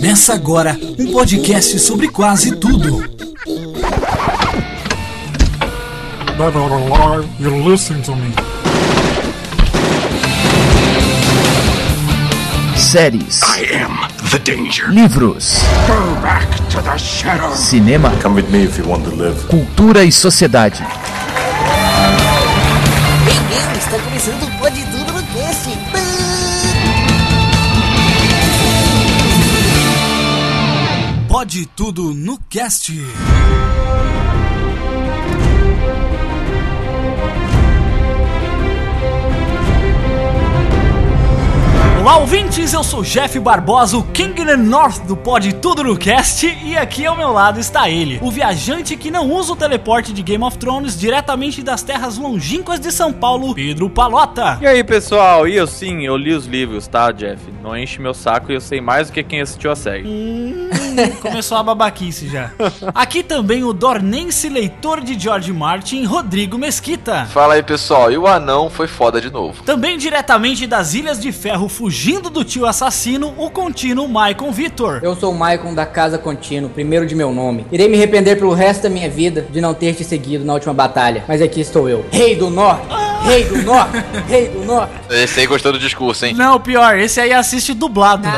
Começa agora um podcast sobre quase tudo. Never rely, you listen to me. Séries. I am the danger. Livros. Go back to the shadow. Cinema. Come with me if you want to live. Cultura e sociedade. Bem-vindo, está começando o Pode Tudo no Cast. Pode Tudo no Cast. Olá, ouvintes, eu sou o Jeff Barbosa, o King and North do Pod Tudo no Cast, e aqui ao meu lado está ele, o viajante que não usa o teleporte de Game of Thrones, diretamente das terras longínquas de São Paulo, Pedro Palota. E aí, pessoal, e eu sim, eu li os livros, tá, Jeff? Não enche meu saco e eu sei mais do que quem assistiu a série. Começou a babaquice já. Aqui também o dornense leitor de George Martin, Rodrigo Mesquita. Fala aí, pessoal, e o anão foi foda de novo. Também diretamente das Ilhas de Ferro, fugindo do tio assassino, o contínuo Maicon Vitor. Eu sou o Maicon da Casa Contínuo, primeiro de meu nome. Irei me arrepender pelo resto da minha vida de não ter te seguido na última batalha. Mas aqui estou eu, Rei do Norte! Rei do Norte! Rei do Norte! Esse aí gostou do discurso, hein? Não, pior, esse aí assiste dublado.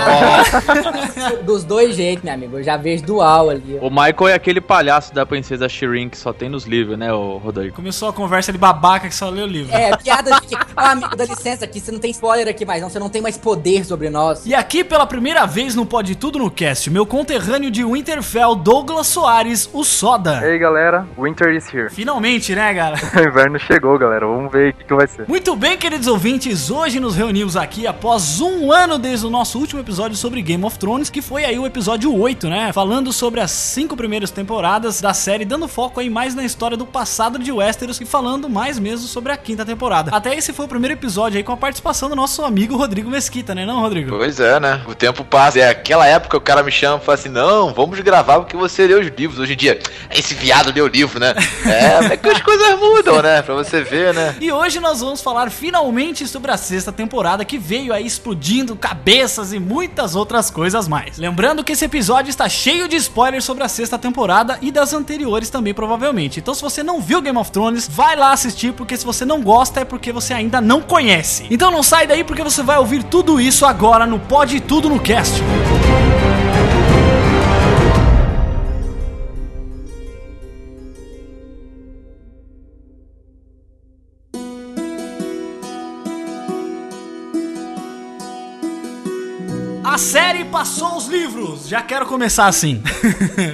Oh. Dos dois jeitos, meu amigo. Eu já vejo dual ali. O Maicon é aquele palhaço da princesa Shireen que só tem nos livros, né, o Rodrigo? Começou a conversa de babaca que só lê o livro. É, piada de que... Ah, amigo, dá licença aqui, você não tem spoiler aqui mais, não. Você não tem mais poder sobre nós. E aqui, pela primeira vez no Pode Tudo no Cast, meu conterrâneo de Winterfell, Douglas Soares, o Soda. Ei, galera, Winter is here. Finalmente, né, cara? O inverno chegou, galera. Vamos ver o que vai ser. Muito bem, queridos ouvintes, hoje nos reunimos aqui após um ano desde o nosso último episódio sobre Game of Thrones, que foi aí o episódio 8, né? Falando sobre as 5 primeiras temporadas da série, dando foco aí mais na história do passado de Westeros e falando mais mesmo sobre a 5ª temporada. Até esse foi o primeiro episódio aí com a participação do nosso amigo Rodrigo Mesquita, né, não, Rodrigo? Pois é, né? O tempo passa. É aquela época o cara me chama e fala assim: não, vamos gravar porque você leu os livros. Hoje em dia, esse viado leu o livro, né? É que as coisas mudam, né? Pra você ver, né? E hoje nós vamos falar finalmente sobre a 6ª temporada, que veio aí explodindo cabeças e muitas outras coisas mais. Lembrando que esse episódio está cheio de spoilers sobre a 6ª temporada e das anteriores também, provavelmente. Então, se você não viu Game of Thrones, vai lá assistir, porque se você não gosta é porque você ainda não conhece. Então não sai daí, porque você vai ouvir tudo isso agora no Pode Tudo no Cast. A série passou os livros. Já quero começar assim.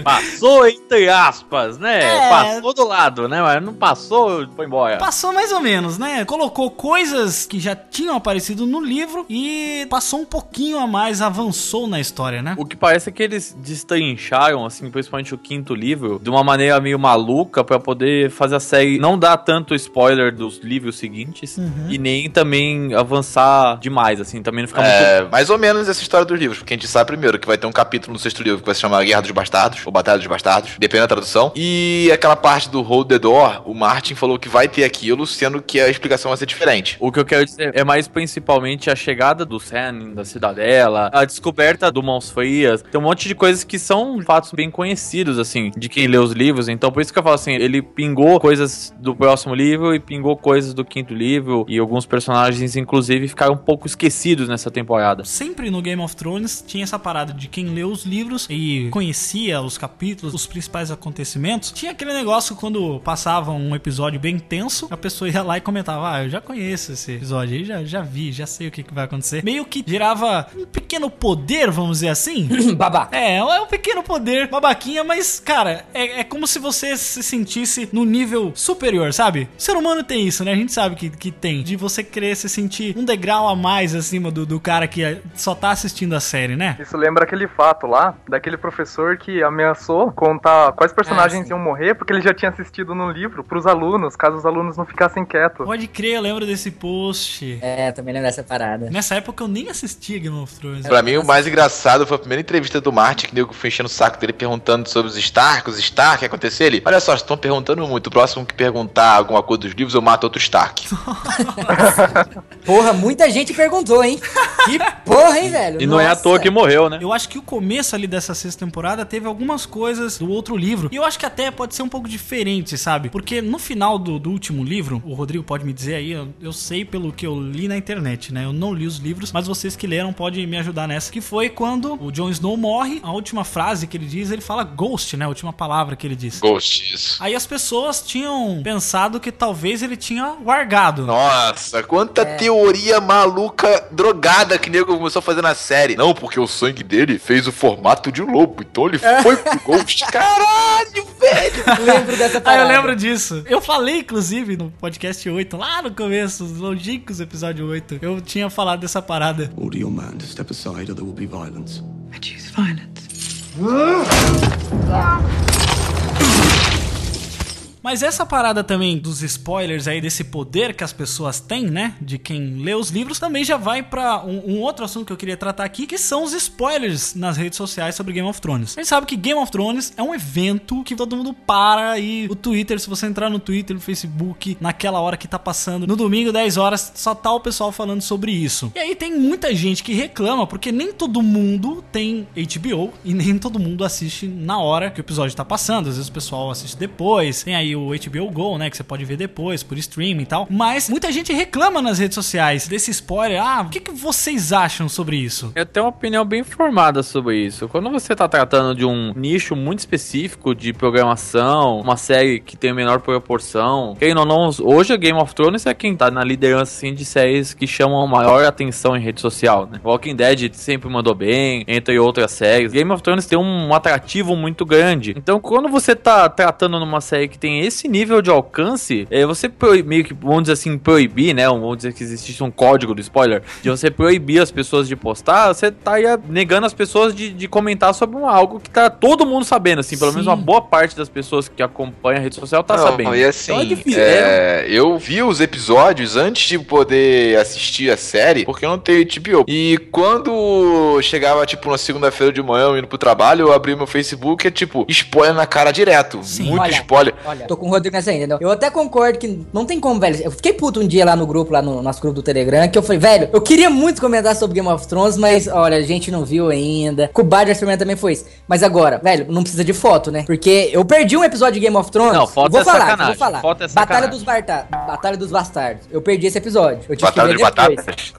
Passou entre aspas, né? É... Passou do lado, né? Mas não passou, foi embora. Passou mais ou menos, né? Colocou coisas que já tinham aparecido no livro e passou um pouquinho a mais, avançou na história, né? O que parece é que eles destrincharam, assim, principalmente o 5º livro, de uma maneira meio maluca pra poder fazer a série não dar tanto spoiler dos livros seguintes, e nem também avançar demais, assim, também não ficar muito... mais ou menos essa história dos livros, porque a gente sabe primeiro que vai ter um capítulo no 6º livro que vai se chamar Guerra dos Bastardos ou Batalha dos Bastardos, depende da tradução, e aquela parte do Hold the Door, o Martin falou que vai ter aquilo, sendo que a explicação vai ser diferente. O que eu quero dizer é mais principalmente a chegada do Sansa, da Cidadela, a descoberta do Mãos Frias, tem um monte de coisas que são fatos bem conhecidos, assim, de quem lê os livros, então por isso que eu falo assim, ele pingou coisas do próximo livro e pingou coisas do 5º livro, e alguns personagens, inclusive, ficaram um pouco esquecidos nessa temporada. Sempre no Game of Thrones tinha essa parada de quem leu os livros e conhecia os capítulos, os principais acontecimentos. Tinha aquele negócio quando passava um episódio bem tenso, a pessoa ia lá e comentava: ah, eu já conheço esse episódio, já vi, já sei o que vai acontecer. Meio que gerava um pequeno poder, vamos dizer assim. Babaca. É um pequeno poder, babaquinha, mas, cara, é como se você se sentisse no nível superior, sabe? O ser humano tem isso, né? A gente sabe que tem. De você querer se sentir um degrau a mais acima do cara que só tá assistindo fim da série, né? Isso lembra aquele fato lá, daquele professor que ameaçou contar quais personagens iam morrer, porque ele já tinha assistido no livro pros alunos, caso os alunos não ficassem quietos. Pode crer, eu lembro desse post. É, também lembro dessa parada. Nessa época eu nem assistia Game of Thrones. Pra mim o mais engraçado foi a primeira entrevista do Martin, que o nego foi enchendo o saco dele perguntando sobre os Stark, o que aconteceu ali? Olha só, vocês estão perguntando muito, o próximo que perguntar alguma coisa dos livros eu mato outro Stark. Porra, muita gente perguntou, hein? Que porra, hein, velho? E não é à toa que morreu, né? Eu acho que o começo ali dessa sexta temporada teve algumas coisas do outro livro. E eu acho que até pode ser um pouco diferente, sabe? Porque no final do último livro, o Rodrigo pode me dizer aí, eu sei pelo que eu li na internet, né? Eu não li os livros, mas vocês que leram podem me ajudar nessa. Que foi quando o Jon Snow morre, a última frase que ele diz, ele fala Ghost, né? A última palavra que ele diz. Ghost, isso. Aí as pessoas tinham pensado que talvez ele tinha largado. Nossa, quanta teoria maluca, drogada que o nego começou a fazer na série. Não, porque o sangue dele fez o formato de um lobo, então ele foi pro Ghost. Caralho, velho! Lembro dessa parada. Ah, eu lembro disso. Eu falei, inclusive, no podcast 8, lá no começo, os longínquos episódio 8, eu tinha falado dessa parada. Order your man to step aside or there will be violence. I choose violence. Mas essa parada também dos spoilers aí, desse poder que as pessoas têm, né? De quem lê os livros, também já vai pra um outro assunto que eu queria tratar aqui, que são os spoilers nas redes sociais sobre Game of Thrones. A gente sabe que Game of Thrones é um evento que todo mundo para, e o Twitter, se você entrar no Twitter, no Facebook, naquela hora que tá passando, no domingo, 10 horas, só tá o pessoal falando sobre isso. E aí tem muita gente que reclama, porque nem todo mundo tem HBO, e nem todo mundo assiste na hora que o episódio tá passando. Às vezes o pessoal assiste depois, tem aí o HBO Go, né, que você pode ver depois por streaming e tal, mas muita gente reclama nas redes sociais desse spoiler. Ah, o que vocês acham sobre isso? Eu tenho uma opinião bem formada sobre isso. Quando você tá tratando de um nicho muito específico de programação, uma série que tem menor proporção, quem não, hoje a Game of Thrones é quem tá na liderança, assim, de séries que chamam maior atenção em rede social, né? Walking Dead sempre mandou bem, entre outras séries. Game of Thrones tem um atrativo muito grande. Então, quando você tá tratando numa série que tem esse nível de alcance, você meio que, vamos dizer assim, proibir, né? Vamos dizer que existe um código do spoiler, de você proibir as pessoas de postar, você tá aí negando as pessoas de comentar sobre algo que tá todo mundo sabendo, assim, pelo menos uma boa parte das pessoas que acompanham a rede social tá sabendo. E assim, então é difícil, eu vi os episódios antes de poder assistir a série, porque eu não tenho HBO. E quando chegava, tipo, na segunda-feira de manhã, eu indo pro trabalho, eu abri meu Facebook, spoiler na cara direto. Sim, muito spoiler. Olha. Tô com o Rodrigo nessa ainda, entendeu? Eu até concordo que não tem como, velho. Eu fiquei puto um dia lá no grupo, lá no nosso grupo do Telegram, que eu falei, velho, eu queria muito comentar sobre Game of Thrones, mas, olha, a gente não viu ainda. Com o Bard Experiment também foi isso. Mas agora, velho, não precisa de foto, né? Porque eu perdi um episódio de Game of Thrones. Não, foto é sacanagem. Vou falar. Foto é sacanagem. Batalha dos Bastardos. Eu perdi esse episódio. Eu tive Batalha de Batatas.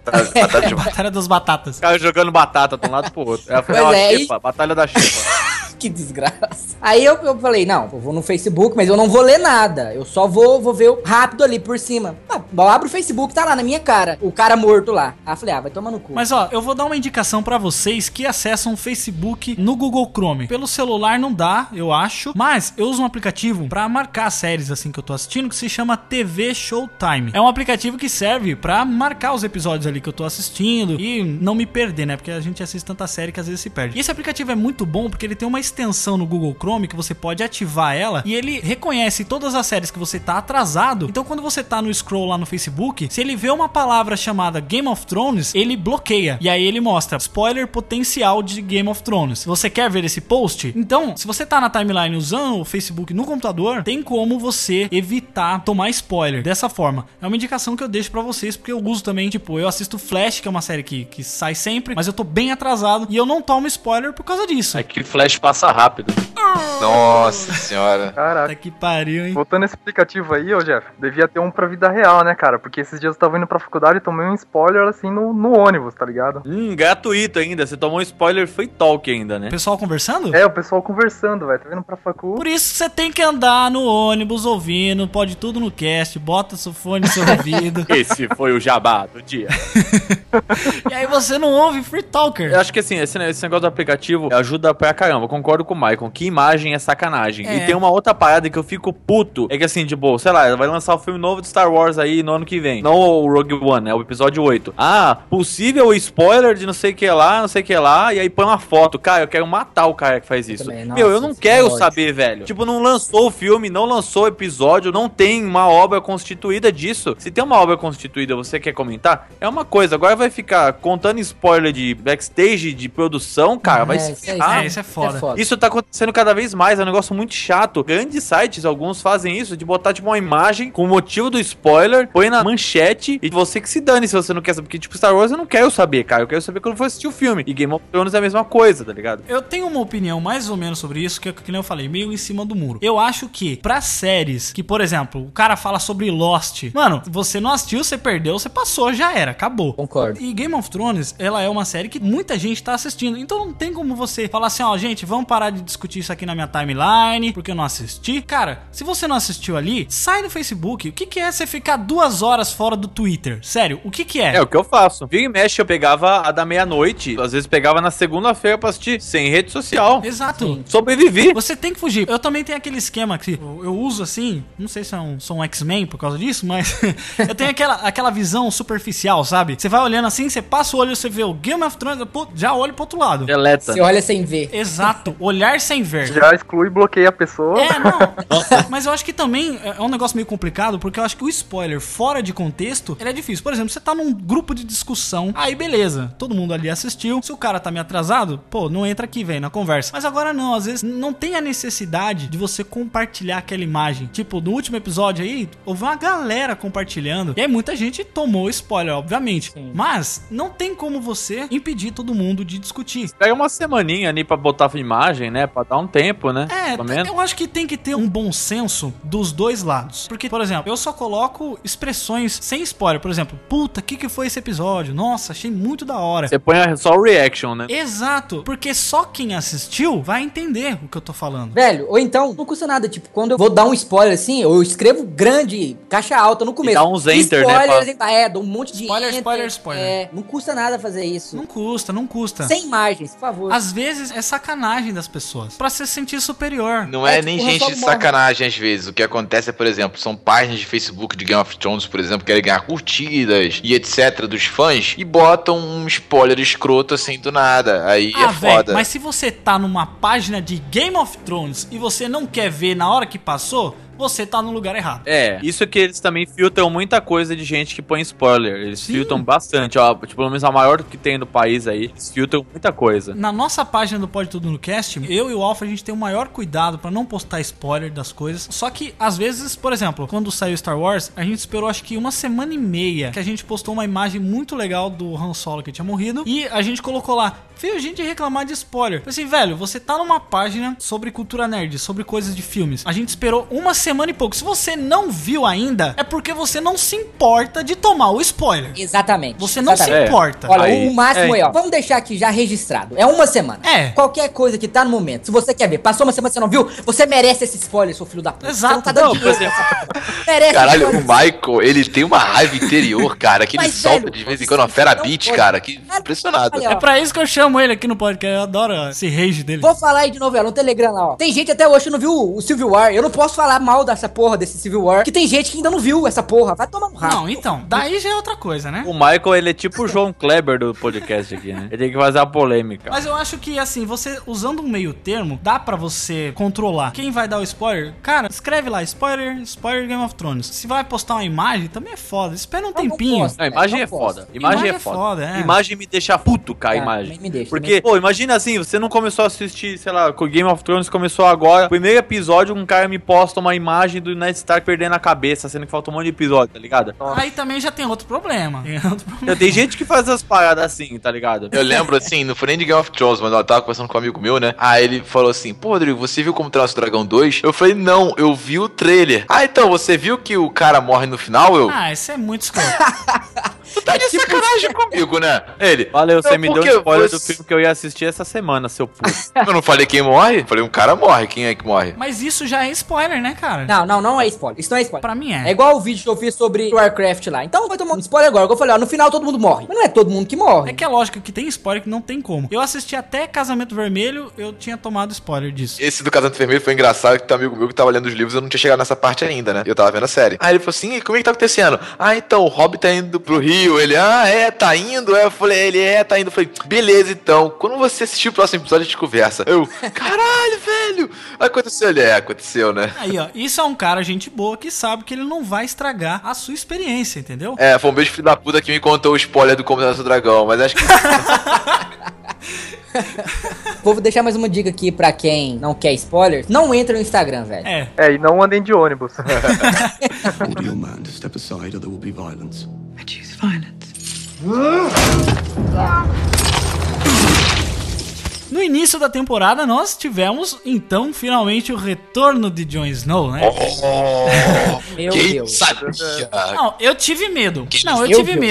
Batalha dos Batatas. Os caras jogando batata de um lado pro outro. É a final da Batalha da Xepa. Que desgraça. Aí eu falei, não, eu vou no Facebook, mas eu não vou ler nada. Eu só vou ver rápido ali por cima. Ah, eu abro o Facebook, tá lá na minha cara. O cara morto lá. Ah, falei, vai tomar no cu. Mas ó, eu vou dar uma indicação pra vocês que acessam o Facebook no Google Chrome. Pelo celular não dá, eu acho. Mas eu uso um aplicativo pra marcar séries assim que eu tô assistindo, que se chama TV Showtime. É um aplicativo que serve pra marcar os episódios ali que eu tô assistindo e não me perder, né? Porque a gente assiste tanta série que às vezes se perde. E esse aplicativo é muito bom porque ele tem uma extensão no Google Chrome que você pode ativar ela e ele reconhece todas as séries que você tá atrasado. Então quando você tá no scroll lá no Facebook, se ele vê uma palavra chamada Game of Thrones, ele bloqueia e aí ele mostra spoiler potencial de Game of Thrones. Você quer ver esse post? Então, se você tá na timeline usando o Facebook no computador, tem como você evitar tomar spoiler dessa forma. É uma indicação que eu deixo pra vocês porque eu uso também, eu assisto Flash, que é uma série que sai sempre, mas eu tô bem atrasado e eu não tomo spoiler por causa disso. É que Flash passa rápido. Nossa senhora. Caraca. Que pariu, hein? Voltando nesse aplicativo aí, ô Jeff, devia ter um pra vida real, né, cara? Porque esses dias eu tava indo pra faculdade e tomei um spoiler, assim, no ônibus, tá ligado? Gratuito ainda. Você tomou um spoiler free talk ainda, né? O pessoal conversando? É, o pessoal conversando, velho. Tá vindo pra faculdade. Por isso você tem que andar no ônibus ouvindo, pode tudo no cast, bota seu fone no seu ouvido. Esse foi o jabá do dia. E aí você não ouve free talker. Eu acho que, assim, esse negócio do aplicativo ajuda pra caramba. Eu concordo concordo com o Michael, que imagem é sacanagem. É. E tem uma outra parada que eu fico puto, é que assim, tipo, sei lá, vai lançar o filme novo de Star Wars aí no ano que vem. Não o Rogue One, né? O episódio 8. Ah, possível spoiler de não sei o que lá, não sei o que lá, e aí põe uma foto. Cara, eu quero matar o cara que faz isso. Também, nossa, meu, eu não quero saber, velho. Tipo, não lançou o filme, não lançou o episódio, não tem uma obra constituída disso. Se tem uma obra constituída, você quer comentar? É uma coisa, agora vai ficar contando spoiler de backstage, de produção, cara, vai se ferrar. Isso é foda. Isso tá acontecendo cada vez mais, é um negócio muito chato. Grandes sites, alguns fazem isso, de botar, tipo, uma imagem com o motivo do spoiler, põe na manchete e você que se dane se você não quer saber. Porque, tipo, Star Wars eu não quero saber, cara, eu quero saber quando for assistir o filme. E Game of Thrones é a mesma coisa, tá ligado? Eu tenho uma opinião mais ou menos sobre isso, que nem eu falei, meio em cima do muro. Eu acho que, pra séries que, por exemplo, o cara fala sobre Lost, mano, você não assistiu, você perdeu, você passou, já era, acabou. Concordo. E Game of Thrones, ela é uma série que muita gente tá assistindo, então não tem como você falar assim, ó, gente, vamos parar de discutir isso aqui na minha timeline, porque eu não assisti. Cara, se você não assistiu ali, sai do Facebook. O que que é você ficar 2 horas fora do Twitter? Sério, o que que é? É o que eu faço. Vira e mexe, eu pegava a da meia-noite, às vezes pegava na segunda-feira pra assistir, sem rede social. Exato. Sim. Sobrevivi. Você tem que fugir. Eu também tenho aquele esquema que eu uso assim, não sei se sou um X-Men por causa disso, mas eu tenho aquela visão superficial, sabe? Você vai olhando assim, você passa o olho, você vê o Game of Thrones, já olha pro outro lado. Deleta. Você olha sem ver. Exato. Olhar sem ver. Já exclui e bloqueia a pessoa. É, não. Mas eu acho que também é um negócio meio complicado, porque eu acho que o spoiler fora de contexto, ele é difícil. Por exemplo, você tá num grupo de discussão, aí beleza, todo mundo ali assistiu. Se o cara tá meio atrasado, pô, não entra aqui, velho, na conversa. Mas agora não, às vezes não tem a necessidade de você compartilhar aquela imagem. Tipo, no último episódio aí, houve uma galera compartilhando, e aí muita gente tomou spoiler, obviamente. Sim. Mas não tem como você impedir todo mundo de discutir. Pega uma semaninha ali pra botar a imagem, né? Pra dar um tempo, né? É, eu acho que tem que ter um bom senso dos dois lados. Porque, por exemplo, eu só coloco expressões sem spoiler. Por exemplo, puta, que foi esse episódio? Nossa, achei muito da hora. Você põe só o reaction, né? Exato. Porque só quem assistiu vai entender o que eu tô falando. Velho, ou então, não custa nada. Tipo, quando eu vou dar um spoiler assim, eu escrevo grande, caixa alta no começo. E dá uns enter, spoiler, né? Pra... dá um monte de spoiler, enter. Spoiler. É, não custa nada fazer isso. Não custa. Sem margens, por favor. Às vezes é sacanagem das pessoas, pra se sentir superior. Não é, nem gente de sacanagem às vezes. O que acontece é, por exemplo, são páginas de Facebook de Game of Thrones, por exemplo, que querem ganhar curtidas e etc dos fãs e botam um spoiler escroto assim do nada. Aí é foda. Véio, mas se você tá numa página de Game of Thrones e você não quer ver na hora que passou, você tá no lugar errado. É, isso que eles também filtram muita coisa de gente que põe spoiler. Eles filtram bastante, ó. Tipo, pelo menos a maior que tem no país aí, eles filtram muita coisa. Na nossa página do Pode Tudo no Cast, eu e o Alfa, a gente tem o maior cuidado pra não postar spoiler das coisas. Só que, às vezes, por exemplo, quando saiu Star Wars, a gente esperou acho que 1 semana e meia que a gente postou uma imagem muito legal do Han Solo que tinha morrido e a gente colocou lá, veio gente reclamar de spoiler. Falei assim, velho, você tá numa página sobre cultura nerd, sobre coisas de filmes. A gente esperou 1 semana e pouco. Se você não viu ainda, é porque você não se importa de tomar o spoiler. Exatamente. Você não se importa. Olha, aí, o máximo é, ó, vamos deixar aqui já registrado. É 1 semana. É. Qualquer coisa que tá no momento. Se você quer ver, passou 1 semana e você não viu, você merece esse spoiler, seu filho da puta. Exato. Você não tá dando dinheiro. Merece. Caralho, o Michael, ele tem uma raiva interior, cara, que ele solta de vez em quando uma fera beat, cara, que impressionado. É pra isso que eu chamo ele aqui no podcast. Eu adoro esse rage dele. Vou falar aí de novo, no Telegram lá, ó. Tem gente até hoje que não viu o Civil War. Eu não posso falar mal dessa porra, desse Civil War, que tem gente que ainda não viu essa porra, vai tomar um rabo. Não, então, daí já é outra coisa, né? O Michael, ele é tipo o João Kleber do podcast aqui, né? Ele tem que fazer a polêmica. Mas eu acho que, assim, você, usando um meio termo, dá pra você controlar. Quem vai dar o spoiler, cara, escreve lá, spoiler Game of Thrones. Se vai postar uma imagem, também é foda, espera um tempinho. Posto, a imagem é foda. Imagem é foda. Imagem me deixa puto, cara, a imagem. Porque, pô, imagina assim, você não começou a assistir, sei lá, o Game of Thrones começou agora, primeiro episódio, um cara me posta uma imagem do Ned Stark perdendo a cabeça, sendo que falta um monte de episódio, tá ligado? Nossa. Aí também já tem outro problema. Tem gente que faz as paradas assim, tá ligado? Eu lembro, assim, não foi nem de Game of Thrones, mas eu tava conversando com um amigo meu, né? Aí ele falou assim, pô, Rodrigo, você viu Como Treinar Seu Dragão 2? Eu falei, não, eu vi o trailer. Ah, então, você viu que o cara morre no final? Ah, isso é muito escroto. Tu tá de sacanagem comigo, né? Ele. Valeu, você me deu um spoiler do filme que eu ia assistir essa semana, seu puto. Eu não falei quem morre? Falei um cara morre, quem é que morre? Mas isso já é spoiler, né, cara? Não é spoiler. Isso não é spoiler. Pra mim é. É igual o vídeo que eu fiz sobre Warcraft lá. Então vai tomar um spoiler agora. Eu falei, ó, no final todo mundo morre. Mas não é todo mundo que morre. É que é lógico que tem spoiler que não tem como. Eu assisti até Casamento Vermelho, eu tinha tomado spoiler disso. Esse do Casamento Vermelho foi engraçado, que tem um amigo meu que tava lendo os livros, eu não tinha chegado nessa parte ainda, né? Eu tava vendo a série. Aí ele falou assim, e como é que tá acontecendo? Ah, então, o Hobbit tá indo pro Rio. Ele, tá indo? Eu falei, tá indo. Eu falei, beleza, então. Quando você assistir o próximo episódio, a gente conversa. Eu, caralho, velho! Aconteceu, ele, aconteceu, né? Aí, ó, isso é um cara, gente boa, que sabe que ele não vai estragar a sua experiência, entendeu? É, foi um beijo filho da puta que me contou o spoiler do Comandante do Dragão, mas acho que... Vou deixar mais uma dica aqui pra quem não quer spoiler. Não entra no Instagram, velho. É e não andem de ônibus. No início da temporada, nós tivemos, então, finalmente, o retorno de Jon Snow, né? Meu Deus. Não, eu tive medo.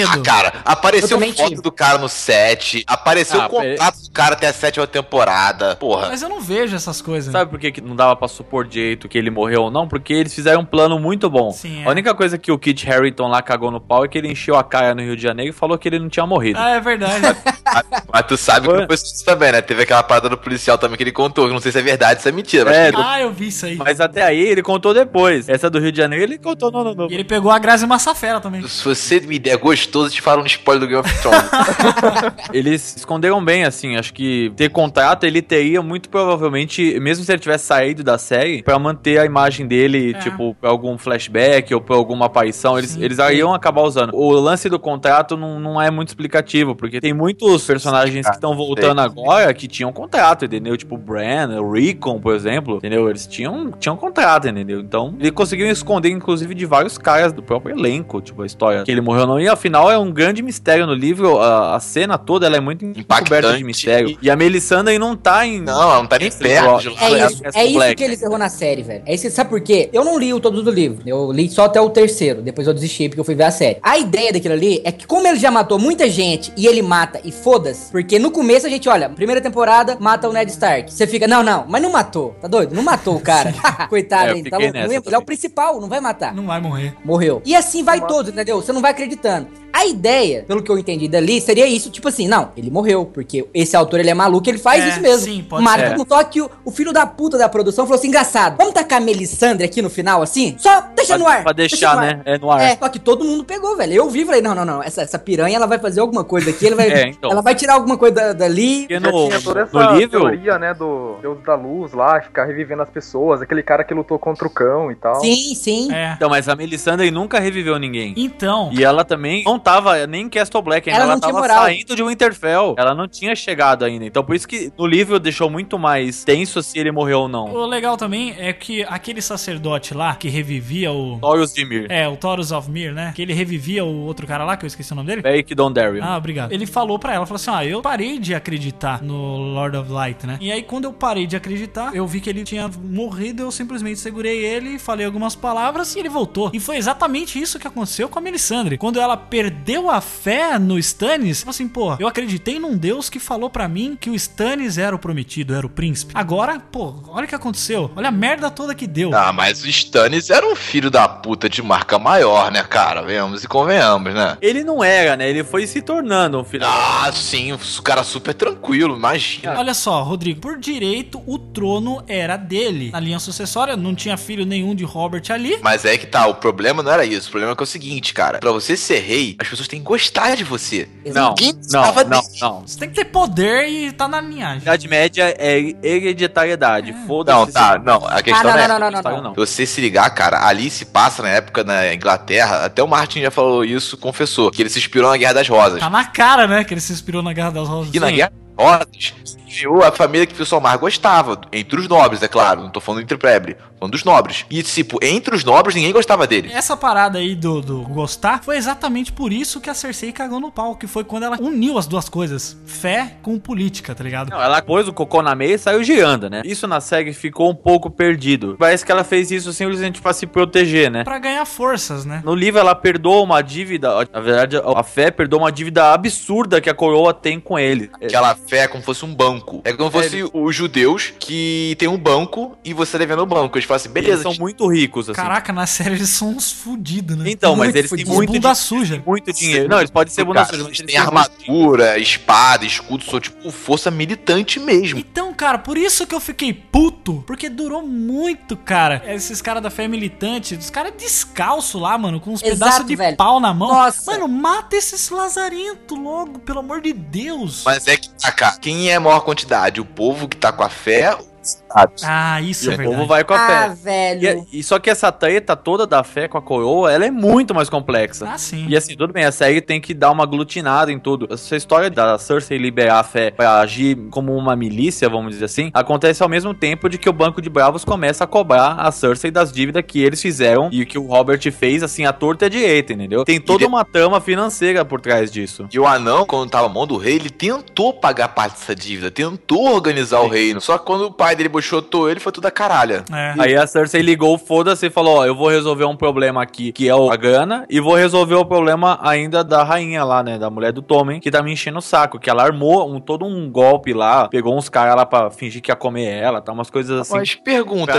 Ah, cara, apareceu foto do cara no set, apareceu o contato do cara até a sétima temporada, porra. Mas eu não vejo essas coisas. Sabe por que não dava pra supor direito que ele morreu ou não? Porque eles fizeram um plano muito bom. Sim, a única coisa que o Kit Harington lá cagou no pau é que ele encheu a caia no Rio de Janeiro e falou que ele não tinha morrido. Ah, é verdade. Mas tu sabe que depois disso também, né? Teve aquela parada do policial também que ele contou, que não sei se é verdade, se é mentira. Mas eu vi isso aí. Mas até aí ele contou depois. Essa do Rio de Janeiro ele contou não. E ele pegou a Grazi Massafera também. Se você me der gostoso, te falo um spoiler do Game of Thrones. Eles esconderam bem, assim, acho que ter contrato ele teria muito provavelmente, mesmo se ele tivesse saído da série, pra manter a imagem dele, tipo, pra algum flashback ou pra alguma aparição, eles iam acabar usando. O lance do contrato não é muito explicativo, porque tem muitos personagens que estão voltando agora que tinham contrato, entendeu? Tipo o Bran, o Rickon, por exemplo, entendeu? Eles tinham contrato, entendeu? Então, ele conseguiu esconder, inclusive, de vários caras do próprio elenco, tipo, a história que ele morreu não. E, afinal, é um grande mistério no livro. A cena toda, ela é muito coberta de mistério. E a Melisandre não tá em... Não tá nem perto. É isso que ele encerrou na série, velho. É isso, sabe por quê? Eu não li o todo do livro. Eu li só até o terceiro. Depois eu desisti, porque eu fui ver a série. A ideia daquilo ali é que, como ele já matou muita gente, e ele mata, e foda-se, porque no começo a gente, olha, primeira temporada, mata o Ned Stark. Você fica, mas não matou. Tá doido? Não matou o cara. Coitado, hein? Tá louco. Ele é o principal, não vai matar. Não vai morrer. Morreu. E assim vai todo, entendeu? Você não vai acreditando. A ideia, pelo que eu entendi dali, seria isso, tipo assim, ele morreu, porque esse autor, ele é maluco, ele faz isso mesmo. Sim, pode ser. Mas só que o filho da puta da produção falou assim, engraçado, vamos tacar a Melisandre aqui no final, assim? Só deixa no ar. Pra deixar, né? É no ar. É, só que todo mundo pegou, velho. Eu vi e falei, não, essa piranha, ela vai fazer alguma coisa aqui, ela vai tirar alguma coisa dali. Porque tinha toda essa teoria, né, do Deus da Luz lá, ficar revivendo as pessoas, aquele cara que lutou contra o cão e tal. Sim. É. Então, mas a Melisandre nunca reviveu ninguém. Então. E ela também não tava nem em Castle Black ainda, ela tava saindo de Winterfell. Ela não tinha chegado ainda. Então, por isso que no livro deixou muito mais tenso se ele morreu ou não. O legal também é que aquele sacerdote lá, que revivia o... Taurus de Myr. É, o Taurus of Myr, né? Que ele revivia o outro cara lá, que eu esqueci o nome dele. Beric Dondarrion. Ah, obrigado. Ele falou pra ela, falou assim, eu parei de acreditar no Lord of Light, né? E aí, quando eu parei de acreditar, eu vi que ele tinha morrido, eu simplesmente segurei ele, falei algumas palavras e ele voltou. E foi exatamente isso que aconteceu com a Melisandre. Quando ela perdeu a fé no Stannis, falou assim, pô, eu acreditei num Deus que falou pra mim que o Stannis era o prometido, era o príncipe. Agora, pô, olha o que aconteceu. Olha a merda toda que deu. Ah, mas o Stannis era um filho da puta de marca maior, né, cara? Venhamos e convenhamos, né? Ele não era, né? Ele foi se tornando um filho da puta. Ah, sim, o cara super tranquilo, imagina. Olha só, Rodrigo, por direito o trono era dele. Na linha sucessória não tinha filho nenhum de Robert ali. Mas é que tá, o problema não era isso. O problema é que é o seguinte, cara. Pra você ser rei, as pessoas têm que gostar de você. Não. Você tem que ter poder e tá na linhagem. Idade média é hereditariedade. Foda-se. A questão não é. Se você se ligar, cara, ali se passa na época na Inglaterra, até o Martin já falou isso, confessou, que ele se inspirou na Guerra das Rosas. Tá na cara, né, que ele se inspirou na Guerra das Rosas. E na Guerra notas, viu a família que o pessoal mais gostava, entre os nobres, é claro, não tô falando entre o prebre, tô falando dos nobres. E, tipo, entre os nobres ninguém gostava dele. Essa parada aí do gostar foi exatamente por isso que a Cersei cagou no pau, que foi quando ela uniu as duas coisas, fé com política, tá ligado? Não, ela pôs o cocô na meia e saiu girando, né? Isso na série ficou um pouco perdido. Parece que ela fez isso simplesmente pra se proteger, né? Pra ganhar forças, né? No livro ela perdoa uma dívida, na verdade a fé perdoa uma dívida absurda que a coroa tem com ele. Aquela fé é como fosse um banco. É como fosse os judeus que tem um banco e você devendo o banco. Eles falam assim, beleza. Eles são muito ricos, assim. Caraca, na série eles são uns fudidos, né? Então, mas eles têm muito bunda suja. Muito dinheiro. Não, eles podem ser bunda suja. Eles têm armadura, espada, escudo, são tipo força militante mesmo. Então, cara, por isso que eu fiquei puto. Porque durou muito, cara. Esses caras da fé militante, os caras descalço lá, mano, com uns pedaços de pau na mão. Nossa. Mano, mata esses lazarentos logo, pelo amor de Deus. Mas é que, cara, quem é a maior quantidade? O povo que tá com a fé... Ah, isso é verdade. O povo vai com a fé. Ah, velho. E só que essa treta toda da fé com a coroa, ela é muito mais complexa. Ah, sim. E assim, tudo bem, a série tem que dar uma aglutinada em tudo. Essa história da Cersei liberar a fé pra agir como uma milícia, vamos dizer assim, acontece ao mesmo tempo de que o Banco de Bravos começa a cobrar a Cersei das dívidas que eles fizeram e que o Robert fez, assim, à torta direita, entendeu? Tem toda uma trama financeira por trás disso. E o anão, quando tava na mão do rei, ele tentou pagar parte dessa dívida, tentou organizar o reino. Só que quando o pai dele boicotou ele, foi tudo a caralha. É. Aí a Cersei ligou, foda-se, e falou, ó, eu vou resolver um problema aqui, que é a grana, e vou resolver o problema ainda da rainha lá, né, da mulher do Tommen, que tá me enchendo o saco, que ela armou todo um golpe lá, pegou uns caras lá pra fingir que ia comer ela, tá, umas coisas assim. Mas pergunta,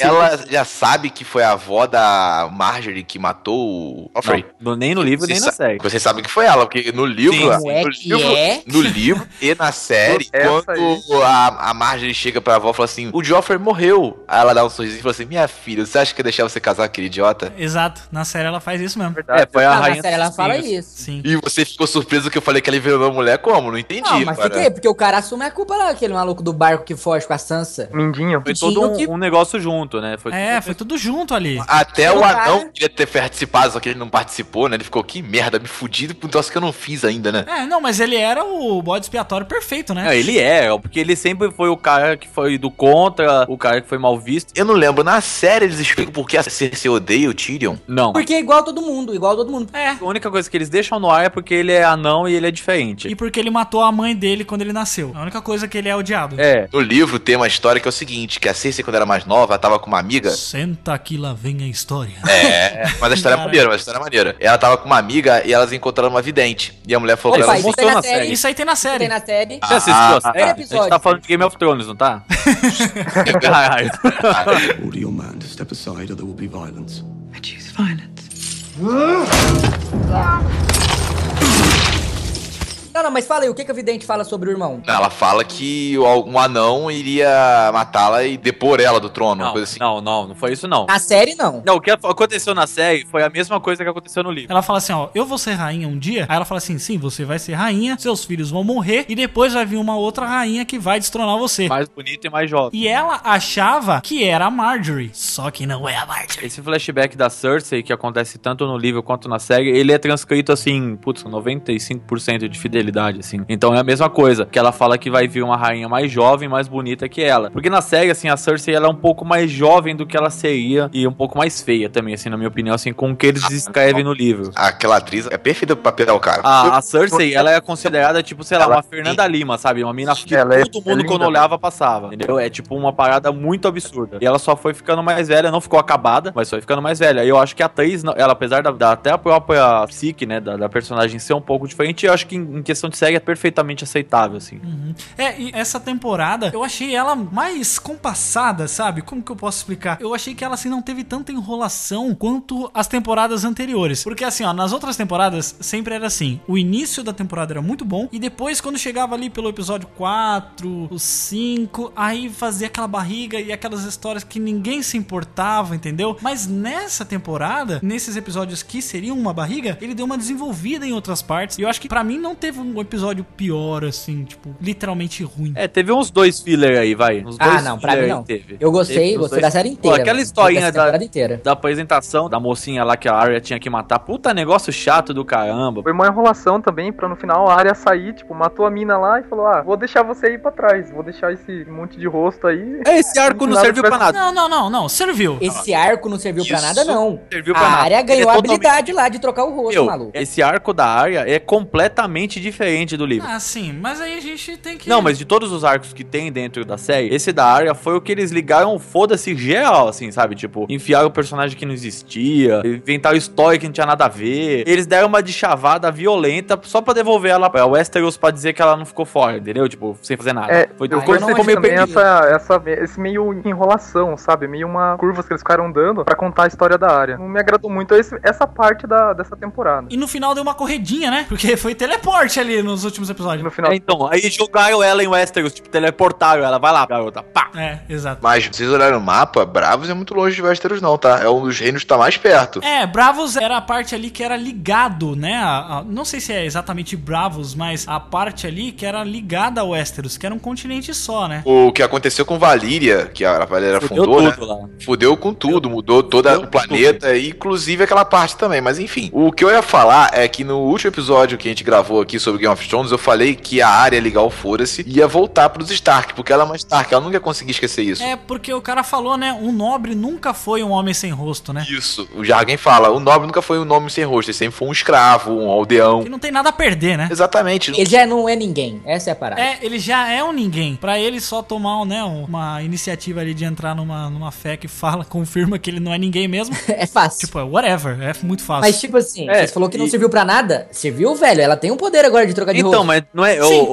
ela já sabe que foi a avó da Margaery que matou o Joffrey? Não, nem no livro, nem na série. Vocês sabem que foi ela, porque no livro... No livro e na série, quando a Margaery chega pra avó e falou assim, o Joffrey morreu. Aí ela dá um sorrisinho e falou assim, minha filha, você acha que eu deixava você casar aquele idiota? Exato, na série ela faz isso mesmo. Verdade. É, foi a rainha. Na série ela fala isso. Sim. E você ficou surpreso que eu falei que ela envenenou a mulher como? Não entendi. Não, mas fiquei, porque o cara assume a culpa lá, aquele maluco do barco que foge com a Sansa. Mindinho. Foi todo um negócio junto, né? Foi tudo junto ali. Até o anão queria ter participado, só que ele não participou, né? Ele ficou, que merda, me fudido por um troço que eu não fiz ainda, né? É, não, mas ele era o bode expiatório perfeito, né? Não, ele é, porque ele sempre foi o cara que foi do contra, o cara que foi mal visto. Eu não lembro, na série eles explicam por que a Cersei odeia o Tyrion? Não. Porque é igual a todo mundo. É. A única coisa que eles deixam no ar é porque ele é anão e ele é diferente. E porque ele matou a mãe dele quando ele nasceu. A única coisa que ele é odiado. É. No livro tem uma história que é o seguinte, que a Cersei quando era mais nova, ela tava com uma amiga... Senta aqui, lá vem a história. É, mas a história é maneira, Ela tava com uma amiga e elas encontraram uma vidente. E a mulher falou pra ela... Isso aí tem na série. A gente tá falando de Game of Thrones, não tá? Order your man to step aside or there will be violence. I choose violence. Não, mas fala aí, o que a vidente fala sobre o irmão? Ela fala que um anão iria matá-la e depor ela do trono, uma coisa assim. Não foi isso não. Na série, não. Não, o que aconteceu na série foi a mesma coisa que aconteceu no livro. Ela fala assim, ó, eu vou ser rainha um dia. Aí ela fala assim, sim, você vai ser rainha, seus filhos vão morrer e depois vai vir uma outra rainha que vai destronar você. Mais bonita e mais jovem. E ela achava que era a Margaery, só que não é a Margaery. Esse flashback da Cersei, que acontece tanto no livro quanto na série, ele é transcrito assim, 95% de fidelidade. Assim. Então é a mesma coisa, que ela fala que vai vir uma rainha mais jovem, mais bonita que ela. Porque na série, assim, a Cersei, ela é um pouco mais jovem do que ela seria e um pouco mais feia também, assim, na minha opinião, assim, com o que eles escrevem no livro. Aquela atriz é perfeita pra pegar o cara. A Cersei, ela é considerada, tipo, sei lá, uma Fernanda Lima, sabe? Uma mina que todo mundo, quando olhava, passava, entendeu? É, tipo, uma parada muito absurda. E ela só foi ficando mais velha, não ficou acabada, mas só foi ficando mais velha. E eu acho que a atriz, ela, apesar da até a própria psique, né, da personagem ser um pouco diferente, eu acho que em questão de série é perfeitamente aceitável, assim. Uhum. E essa temporada, eu achei ela mais compassada, sabe? Como que eu posso explicar? Eu achei que ela, assim, não teve tanta enrolação quanto as temporadas anteriores. Porque, assim, ó, nas outras temporadas, sempre era assim, o início da temporada era muito bom, e depois, quando chegava ali pelo episódio 4, o 5, aí fazia aquela barriga e aquelas histórias que ninguém se importava, entendeu? Mas nessa temporada, nesses episódios que seriam uma barriga, ele deu uma desenvolvida em outras partes, e eu acho que, pra mim, não teve um episódio pior, assim, tipo, literalmente ruim. É, teve uns dois filler aí, vai. Uns dois não, pra mim não. Teve. Eu gostei, gostei da série inteira. Pô, aquela historinha da apresentação da mocinha lá que a Arya tinha que matar. Puta, negócio chato do caramba. Foi uma enrolação também, pra no final a Arya sair, tipo, matou a mina lá e falou, ah, vou deixar você ir pra trás, vou deixar esse monte de rosto aí. Esse arco não serviu pra nada. Não, serviu. Esse arco não serviu pra nada, não. Serviu pra nada. A Arya ganhou a habilidade lá de trocar o rosto, maluco. Esse arco da Arya é completamente diferente do livro. Ah, sim, mas aí a gente tem que... Não, mas de todos os arcos que tem dentro da série, esse da Arya foi o que eles ligaram, foda-se geral, assim, sabe? Tipo, enfiaram o personagem que não existia, inventaram história que não tinha nada a ver. Eles deram uma de chavada violenta só pra devolver ela pra Westeros pra dizer que ela não ficou fora, entendeu? Tipo, sem fazer nada. É, foi esse meio enrolação, sabe? Meio uma curva que eles ficaram dando pra contar a história da Arya. Não me agradou muito essa parte dessa temporada. E no final deu uma corredinha, né? Porque foi teleporte ali nos últimos episódios. No final... então, aí jogaram ela em Westeros, tipo, teleportaram ela. Vai lá, garota, pá! É, exato. Mas vocês olharam o mapa, Braavos é muito longe de Westeros não, tá? É um dos reinos que tá mais perto. É, Braavos era a parte ali que era ligado, né? Não sei se é exatamente Braavos, mas a parte ali que era ligada a Westeros, que era um continente só, né? O que aconteceu com Valyria, que a Valyria fundou, né? Fudeu com tudo, mudou todo o planeta, inclusive aquela parte também, mas enfim. O que eu ia falar é que no último episódio que a gente gravou aqui sobre Game of Thrones, eu falei que a Arya legal fora-se ia voltar pros Stark, porque ela é uma Stark, ela nunca ia conseguir esquecer isso. É, porque o cara falou, né, um nobre nunca foi um homem sem rosto, né? Isso, o Jargon fala, o nobre nunca foi um homem sem rosto, ele sempre foi um escravo, um aldeão. Que não tem nada a perder, né? Exatamente. Ele já não é ninguém, essa é a parada. É, ele já é um ninguém. Pra ele só tomar, né, uma iniciativa ali de entrar numa fé que fala, confirma que ele não é ninguém mesmo. É fácil. Tipo, whatever, é muito fácil. Mas tipo assim, você falou que não serviu pra nada, serviu, velho, ela tem um poder agora de trocar de rosto. Então, mas não é... Sim,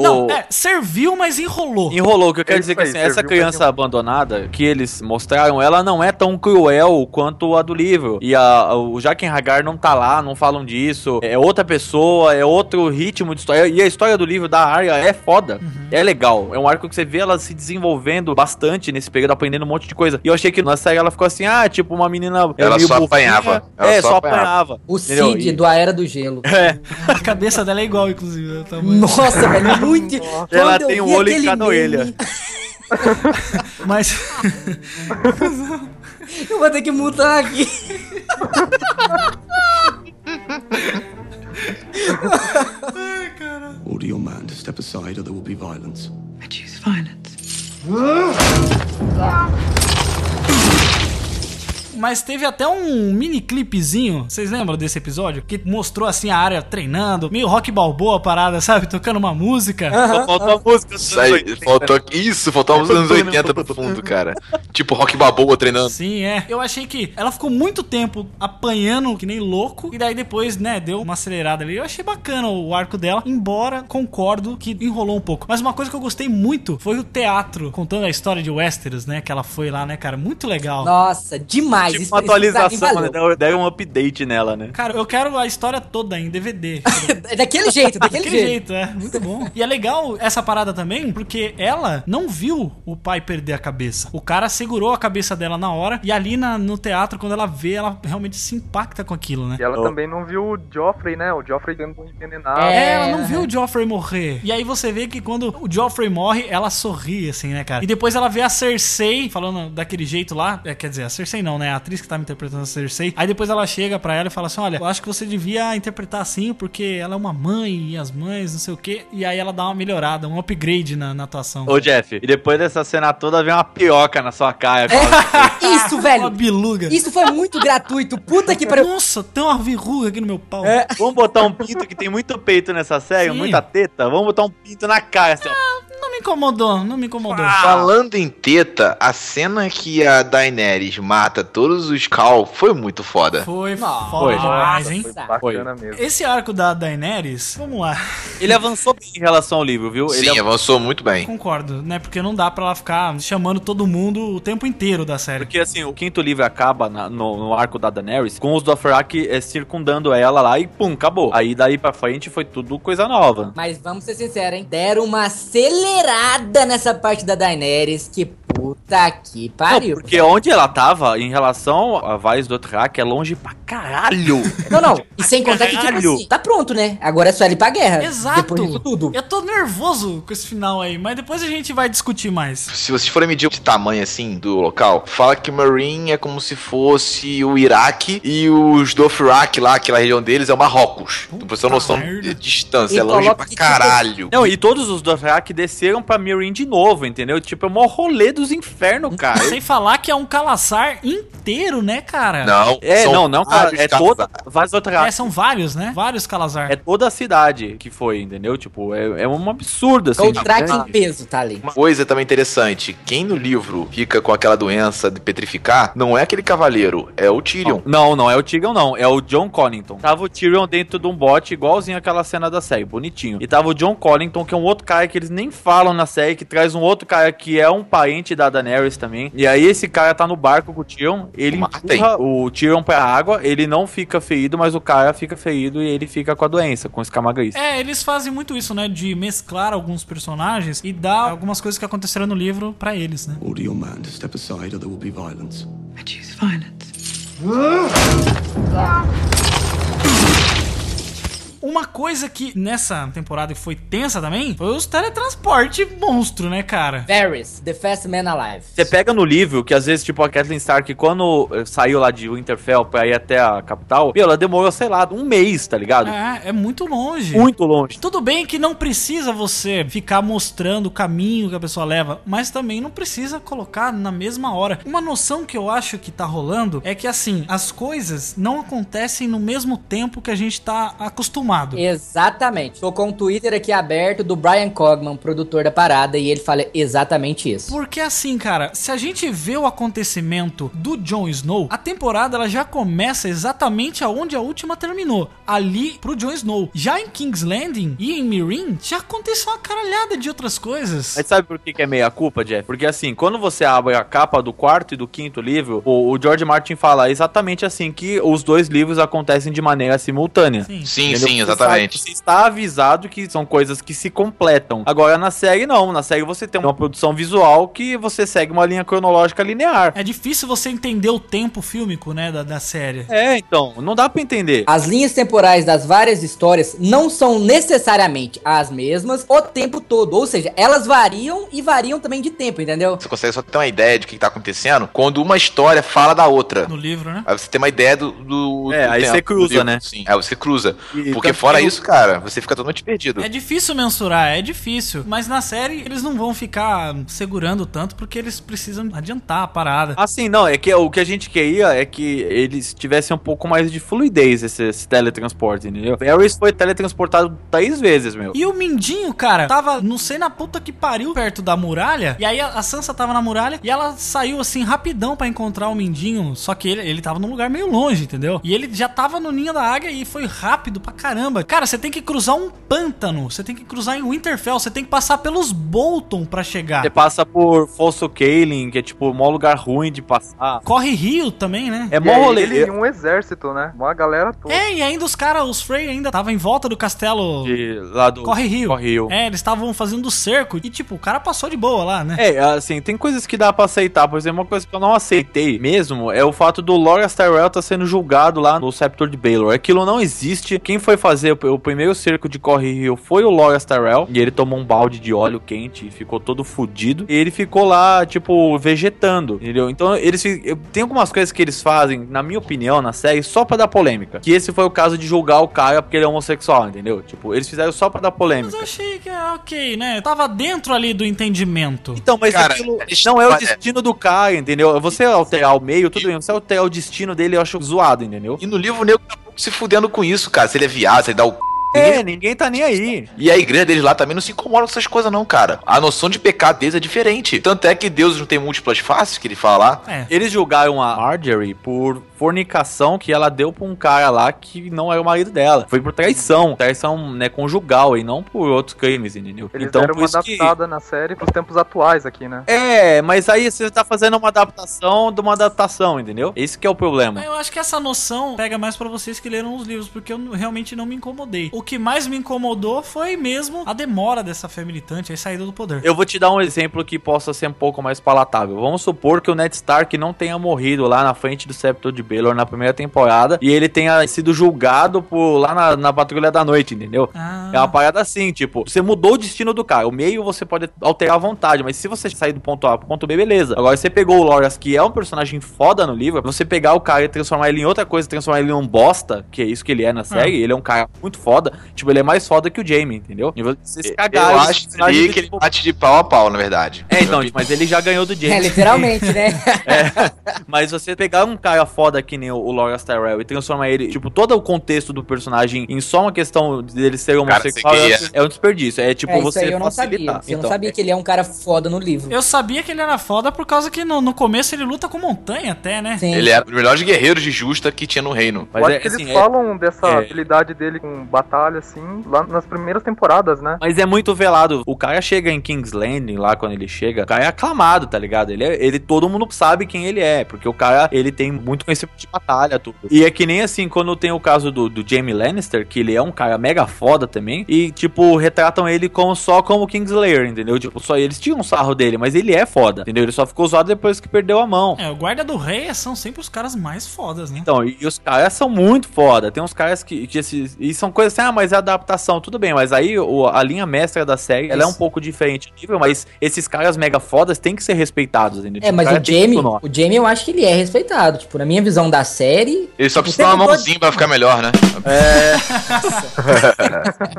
serviu, mas enrolou. Enrolou, o que eu quero dizer que assim, essa criança abandonada que eles mostraram, ela não é tão cruel quanto a do livro. E o Jaqen H'ghar não tá lá, não falam disso, é outra pessoa, é outro ritmo de história. E a história do livro da Arya é foda, é legal. É um arco que você vê ela se desenvolvendo bastante nesse período, aprendendo um monte de coisa. E eu achei que na série ela ficou assim, tipo uma menina... Ela só apanhava. Ela só apanhava. O Cid da Era do Gelo. É. A cabeça dela é igual, inclusive. Nossa, velho, muito... Nossa. Ela tem um olho em cada orelha. Mas... eu vou ter que mudar aqui. Ai, caralho. Order your man to step aside or there will be violence. I choose violence. Mas teve até um mini clipezinho, vocês lembram desse episódio? Que mostrou assim a Arya treinando, meio Rock Balboa a parada, sabe? Tocando uma música. Só faltou a música dos anos 80. Faltou a música dos anos 80 pro fundo, cara. Tipo Rock Balboa treinando. Sim, é. Eu achei que ela ficou muito tempo apanhando que nem louco, e daí depois, né, deu uma acelerada ali. Eu achei bacana o arco dela, embora concordo que enrolou um pouco. Mas uma coisa que eu gostei muito foi o teatro, contando a história de Westeros, né, que ela foi lá, né, cara? Muito legal. Nossa, demais. Tipo uma atualização, né? Deu um update nela, né? Cara, eu quero a história toda em DVD. daquele jeito, é. Muito bom. E é legal essa parada também, porque ela não viu o pai perder a cabeça. O cara segurou a cabeça dela na hora, e ali no teatro, quando ela vê, ela realmente se impacta com aquilo, né? E ela também não viu o Joffrey, né? O Joffrey sendo envenenado. É, ela não viu o Joffrey morrer. E aí você vê que quando o Joffrey morre, ela sorri, assim, né, cara? E depois ela vê a Cersei falando daquele jeito lá. Quer dizer, a Cersei não, né? A atriz que tá me interpretando a Cersei. Aí depois ela chega pra ela e fala assim, olha, eu acho que você devia interpretar assim, porque ela é uma mãe, e as mães, não sei o quê. E aí ela dá uma melhorada, um upgrade na atuação. Ô, Jeff, e depois dessa cena toda vem uma pioca na sua cara. Isso, velho. Uma biluga. Isso foi muito gratuito. Puta que pariu. Nossa, tem uma verruga aqui no meu pau. É. Vamos botar um pinto, que tem muito peito nessa série, sim, muita teta. Vamos botar um pinto na cara, assim, Não me incomodou. Falando em teta, a cena que a Daenerys mata todos os Khal foi muito foda. Foi demais, hein? Foi bacana mesmo. Esse arco da Daenerys, vamos lá. Ele avançou bem em relação ao livro, viu? Sim, ele avançou muito bem. Concordo, né? Porque não dá pra ela ficar chamando todo mundo o tempo inteiro da série. Porque, assim, o quinto livro acaba no arco da Daenerys com os Dothraki circundando ela lá e pum, acabou. Aí daí pra frente foi tudo coisa nova. Mas vamos ser sinceros, hein? Deram uma acelerada nessa parte da Daenerys que... Puta que pariu. Não, porque onde ela tava, em relação a Vaz do Otrak, é longe pra caralho. Não, não. E sem contar que, tipo assim, tá pronto, né? Agora é só ele pra guerra. Exato. Depois de tudo. Eu tô nervoso com esse final aí, mas depois a gente vai discutir mais. Se vocês forem medir o tamanho, assim, do local, fala que Meereen é como se fosse o Iraque e os Dothraki lá, aquela região deles, é o Marrocos. Então, pra você ter noção de distância, é longe pra caralho. Não, e todos os Dothraki desceram pra Meereen de novo, entendeu? Tipo, é o maior rolê dos infernos, cara. Sem falar que é um calaçar inteiro, né, cara? Não, é, não, cara. É toda. Vários Dothraki. É, são vários, né? Vários calazar. É toda a cidade que foi, entendeu? Tipo, é um absurdo, assim. Dothraki em peso, tá ali. Uma coisa também interessante: quem no livro fica com aquela doença de petrificar, não é aquele cavaleiro, é o Tyrion. Não é o Tyrion, não. É o John Connington. Tava o Tyrion dentro de um bote, igualzinho aquela cena da série, bonitinho. E tava o John Connington, que é um outro cara que eles nem falam na série, que traz um outro cara que é um parente da Daenerys também. E aí esse cara tá no barco com o Tyrion, ele empurra o Tyrion pra água, ele não fica ferido, mas o cara fica ferido e ele fica com a doença, com escamagris. É, eles fazem muito isso, né, de mesclar alguns personagens e dar algumas coisas que aconteceram no livro pra eles, né? Order your man to step aside or there will be violence. I choose violence. Uma coisa que nessa temporada foi tensa também foi os teletransporte monstro, né, cara? Varys, the fast man alive. Você pega no livro que às vezes, tipo, a Catelyn Stark, quando saiu lá de Winterfell pra ir até a capital, ela demorou, sei lá, um mês, tá ligado? É muito longe. Muito longe. Tudo bem que não precisa você ficar mostrando o caminho que a pessoa leva, mas também não precisa colocar na mesma hora. Uma noção que eu acho que tá rolando é que, assim, as coisas não acontecem no mesmo tempo que a gente tá acostumado. Exatamente. Tô com o Twitter aqui aberto do Brian Cogman, produtor da parada, e ele fala exatamente isso. Porque assim, cara, se a gente vê o acontecimento do Jon Snow, a temporada ela já começa exatamente aonde a última terminou, ali pro Jon Snow. Já em King's Landing e em Meereen, já aconteceu uma caralhada de outras coisas. Mas sabe por que é meia culpa, Jeff? Porque assim, quando você abre a capa do quarto e do quinto livro, o George Martin fala exatamente assim, que os dois livros acontecem de maneira simultânea. Sim. Exatamente. Você está avisado que são coisas que se completam. Agora, na série, não. Na série, você tem uma produção visual que você segue uma linha cronológica linear. É difícil você entender o tempo fílmico, né, da série. É, então, não dá pra entender. As linhas temporais das várias histórias não são necessariamente as mesmas o tempo todo. Ou seja, elas variam e variam também de tempo, entendeu? Você consegue só ter uma ideia de o que tá acontecendo quando uma história fala da outra. No livro, né? Aí você tem uma ideia do aí tempo, você cruza, né? Sim, aí você cruza. Porque fora isso, cara, você fica totalmente perdido. É difícil mensurar, é difícil. Mas na série, eles não vão ficar segurando tanto, porque eles precisam adiantar a parada. Assim, não, é que o que a gente queria é que eles tivessem um pouco mais de fluidez, esse teletransporte, entendeu? Varys foi teletransportado 3 vezes, meu. E o Mindinho, cara, tava, não sei, na puta que pariu, perto da muralha, e aí a Sansa tava na muralha, e ela saiu, assim, rapidão pra encontrar o Mindinho, só que ele tava num lugar meio longe, entendeu? E ele já tava no ninho da águia e foi rápido pra caramba. Cara, você tem que cruzar um pântano, você tem que cruzar em Winterfell, você tem que passar pelos Bolton pra chegar. Você passa por Fosso Cailin, que é tipo o maior lugar ruim de passar. Corre rio também, né? É mó rolê. Ele tem um exército, né? Uma galera toda. É, e ainda os caras, os Frey ainda estavam em volta do castelo lá do Corre Rio. Corre Rio. É, eles estavam fazendo cerco e tipo, o cara passou de boa lá, né? É, assim, tem coisas que dá pra aceitar. Por exemplo, uma coisa que eu não aceitei mesmo é o fato do Loras Tyrell tá sendo julgado lá no Septor de Baelor. Aquilo não existe. Quem foi fazer o primeiro cerco de Corre Rio foi o Loras Tyrell, e ele tomou um balde de óleo quente e ficou todo fudido, e ele ficou lá, tipo, vegetando, entendeu? Então, tem algumas coisas que eles fazem, na minha opinião, na série, só pra dar polêmica, que esse foi o caso de julgar o cara porque ele é homossexual, entendeu? Tipo, eles fizeram só pra dar polêmica. Mas eu achei que é ok, né? Tava dentro ali do entendimento. Então, mas cara, aquilo não é o destino do cara, entendeu? Você alterar o meio, tudo bem, você alterar o destino dele, eu acho zoado, entendeu? E no livro, o nego tá se fudendo com isso, cara. Se ele é viado, se ele dá o c... ninguém tá nem aí. E a igreja deles lá também não se incomoda com essas coisas não, cara. A noção de pecado deles é diferente. Tanto é que Deus não tem múltiplas faces, que ele fala lá. É. Eles julgaram a Margaery por fornicação que ela deu pra um cara lá que não era o marido dela. Foi por traição. Traição, né, conjugal e não por outros crimes, entendeu? Eles então, deram por uma adaptada que... na série pros tempos atuais aqui, né? É, mas aí você tá fazendo uma adaptação de uma adaptação, entendeu? Esse que é o problema. Eu acho que essa noção pega mais pra vocês que leram os livros, porque eu realmente não me incomodei. O que mais me incomodou foi mesmo a demora dessa fé militante, a saída do poder. Eu vou te dar um exemplo que possa ser um pouco mais palatável. Vamos supor que o Ned Stark não tenha morrido lá na frente do Septo de Baelor na primeira temporada e ele tenha sido julgado por lá na Patrulha da Noite, entendeu? Ah. É uma parada assim, tipo, você mudou o destino do cara. O meio você pode alterar à vontade, mas se você sair do ponto A pro ponto B, beleza. Agora, você pegou o Loras, que é um personagem foda no livro, você pegar o cara e transformar ele em outra coisa, transformar ele em um bosta, que é isso que ele é na série, ele é um cara muito foda, tipo, ele é mais foda que o Jamie, entendeu? E vocês cagaram. Eu acho que ele bate de pau a pau, na verdade. É, então, mas ele já ganhou do Jamie. É, literalmente, né? É, mas você pegar um cara foda que nem o Loras Tyrell e transformar ele, tipo, todo o contexto do personagem em só uma questão dele ser homossexual, cara, é um desperdício. É tipo, você facilitar. Eu não sabia que ele é um cara foda no livro. Eu sabia que ele era foda por causa que no começo ele luta com montanha até, né? Sim. Ele era o melhor guerreiro de justa que tinha no reino. Mas que eles falam dessa habilidade dele com batalha, assim, lá nas primeiras temporadas, né? Mas é muito velado. O cara chega em King's Landing, lá quando ele chega, o cara é aclamado, tá ligado? Ele todo mundo sabe quem ele é, porque o cara, ele tem muito conhecimento de batalha, tudo. E é que nem assim, quando tem o caso do Jamie Lannister, que ele é um cara mega foda também, e, tipo, retratam ele só como Kingslayer, entendeu? Tipo, só eles tinham um sarro dele, mas ele é foda, entendeu? Ele só ficou usado depois que perdeu a mão. É, o guarda do rei são sempre os caras mais fodas, né? Então, e os caras são muito foda. Tem uns caras que são coisas assim, mas é adaptação, tudo bem, mas aí a linha mestra da série, ela é um pouco diferente do nível, mas esses caras mega fodas têm que ser respeitados, entendeu? É, mas o Jamie eu acho que ele é respeitado, tipo, na minha visão da série... Ele só precisa dar uma mãozinha pra ficar melhor, né? É...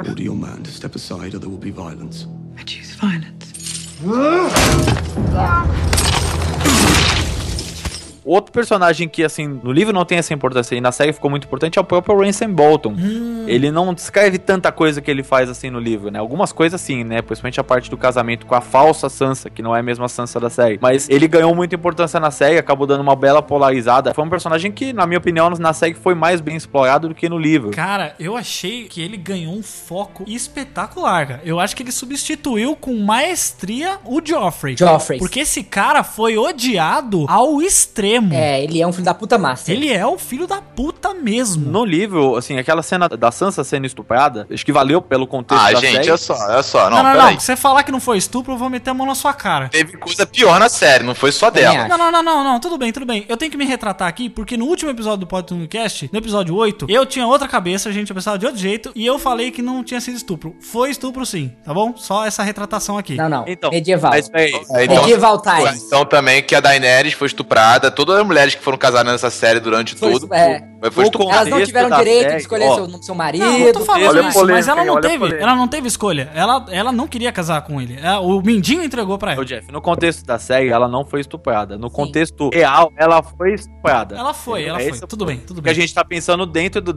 Order your man to step aside or there will be violence. I choose violence. Outro personagem que, assim, no livro não tem essa importância e na série ficou muito importante é o próprio Ramsay Bolton. Ele não descreve tanta coisa que ele faz, assim, no livro, né? Algumas coisas, sim, né? Principalmente a parte do casamento com a falsa Sansa, que não é a mesma Sansa da série. Mas ele ganhou muita importância na série, acabou dando uma bela polarizada. Foi um personagem que, na minha opinião, na série foi mais bem explorado do que no livro. Cara, eu achei que ele ganhou um foco espetacular, cara. Eu acho que ele substituiu com maestria o Joffrey. Porque esse cara foi odiado ao extremo. É, ele é um filho da puta massa. Ele é um filho da puta mesmo. No livro, assim, aquela cena da Sansa sendo estuprada, acho que valeu pelo contexto da série. Ah, gente, olha só. Não, você falar que não foi estupro, eu vou meter a mão na sua cara. Teve coisa pior na série, não foi só dela. Não, tudo bem. Eu tenho que me retratar aqui, porque no último episódio do podcast, no episódio 8, eu tinha outra cabeça, a gente pensava de outro jeito, e eu falei que não tinha sido estupro. Foi estupro sim, tá bom? Só essa retratação aqui. Não. Então, medieval. Medieval Times. Então também que a Daenerys foi estuprada, todas as mulheres que foram casadas nessa série durante todo... Elas não tiveram direito de escolher seu marido. Não, eu tô falando isso, mas ela não teve escolha. Ela não queria casar com ele. O Mindinho entregou pra ela. Jeff, no contexto da série, ela não foi estuprada. No contexto real, ela foi estuprada. Ela foi. Tudo bem. Porque a gente tá pensando dentro do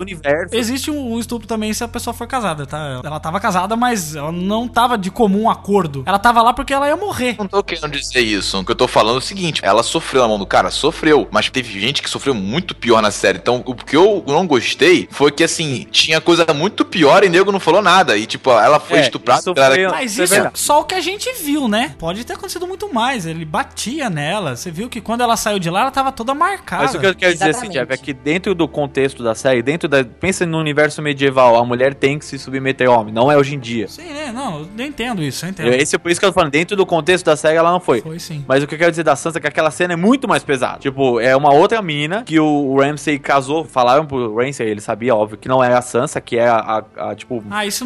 universo. Existe um estupro também se a pessoa for casada, tá? Ela tava casada, mas ela não tava de comum acordo. Ela tava lá porque ela ia morrer. Não tô querendo dizer isso. O que eu tô falando é o seguinte. Ela sofreu na mão do cara? Sofreu. Mas teve gente que sofreu muito pior na série. Então, o que eu não gostei foi que, assim, tinha coisa muito pior e nego não falou nada. E, tipo, ela foi estuprada. Mas isso é só o que a gente viu, né? Pode ter acontecido muito mais. Ele batia nela. Você viu que quando ela saiu de lá, ela tava toda marcada. Mas o que eu quero dizer, assim, Jeff, é que dentro do contexto da série, pensa no universo medieval, a mulher tem que se submeter ao homem. Não é hoje em dia. Sim, né? Não, eu entendo isso, eu entendo. Esse é por isso que eu tô falando. Dentro do contexto da série, ela não foi. Foi, sim. Mas o que eu quero dizer da Sansa é que aquela cena é muito mais pesada. Tipo, é uma outra mina que o Ramsay casou, falaram pro Ramsay, ele sabia, óbvio, que não era a Sansa, que é a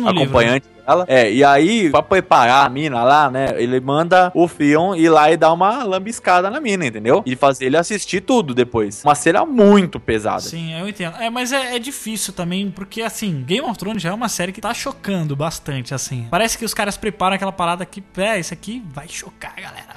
acompanhante dela. É, e aí, pra preparar a mina lá, né, ele manda o Theon ir lá e dar uma lambiscada na mina, entendeu? E fazer ele assistir tudo depois. Uma cena muito pesada. Sim, eu entendo. Mas é difícil também, porque, assim, Game of Thrones já é uma série que tá chocando bastante, assim. Parece que os caras preparam aquela parada que, isso aqui vai chocar, galera.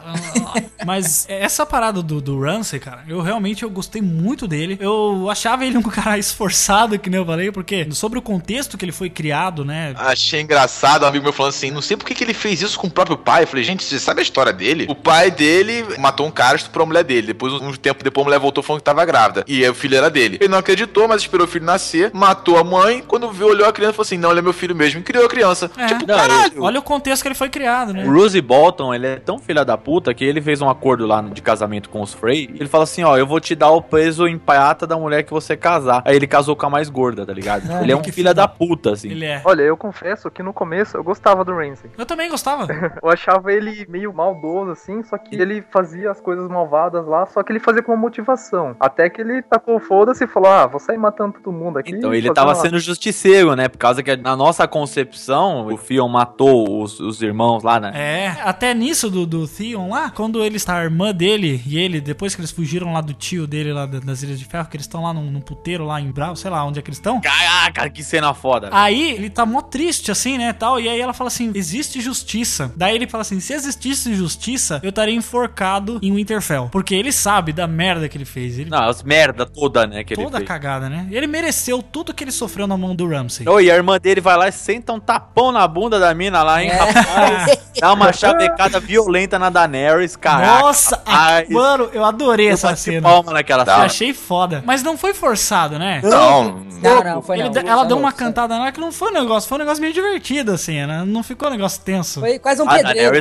Mas essa parada do Ramsay, cara, eu realmente gostei muito dele. Eu achava ele um cara esforçado, que nem eu falei, porque sobre o contexto que ele foi criado, né? Achei engraçado engraçado, um amigo meu falando assim, não sei por que ele fez isso com o próprio pai. Eu falei, gente, você sabe a história dele? O pai dele matou um cara, estuprou a mulher dele. Depois, um tempo depois, a mulher voltou falando que tava grávida. E o filho era dele. Ele não acreditou, mas esperou o filho nascer, matou a mãe. Quando viu, olhou a criança e falou assim, não, ele é meu filho mesmo. E criou a criança. É. Tipo, não, caralho. Olha o contexto que ele foi criado, né? O Ramsay Bolton, ele é tão filha da puta que ele fez um acordo lá de casamento com os Frey. Ele fala assim, ó, eu vou te dar o peso em prata da mulher que você casar. Aí ele casou com a mais gorda, tá ligado? Ele é um filho da puta, assim. Ele é. Olha, eu confesso que no começo eu gostava do Ramsay. Eu também gostava. Eu achava ele meio maldoso, assim, só que ele fazia as coisas malvadas lá, só que ele fazia com uma motivação. Até que ele tacou foda-se e falou, ah, vou sair matando todo mundo aqui. Então, ele tava sendo justiceiro, né? Por causa que na nossa concepção, o Theon matou os irmãos lá, né? É, até nisso do Theon lá, quando ele está, a irmã dele e ele, depois que eles fugiram lá do tio dele, lá das Ilhas de Ferro, que eles estão lá num puteiro lá em Brau, sei lá onde é que eles estão. Caraca, que cena foda. Velho. Aí ele tá mó triste assim, né, tal, e aí ela fala assim, existe justiça. Daí ele fala assim, se existisse justiça, eu estaria enforcado em Winterfell, porque ele sabe da merda que ele fez. Ele... Não, as merda toda, né, que ele fez. Toda cagada, né. Ele mereceu tudo que ele sofreu na mão do Ramsay. Oh, e a irmã dele vai lá e senta um tapão na bunda da mina lá, hein, rapaz. Dá uma chavecada violenta na Daenerys, caraca. Nossa, rapaz. Mano, eu adorei essa cena. Palma naquela cena. Achei foda. Mas não foi forçado, né? Não foi não. Ela deu uma cantada lá que não foi um negócio meio divertido, assim, né? Não ficou um negócio tenso. Foi quase um pedreiro,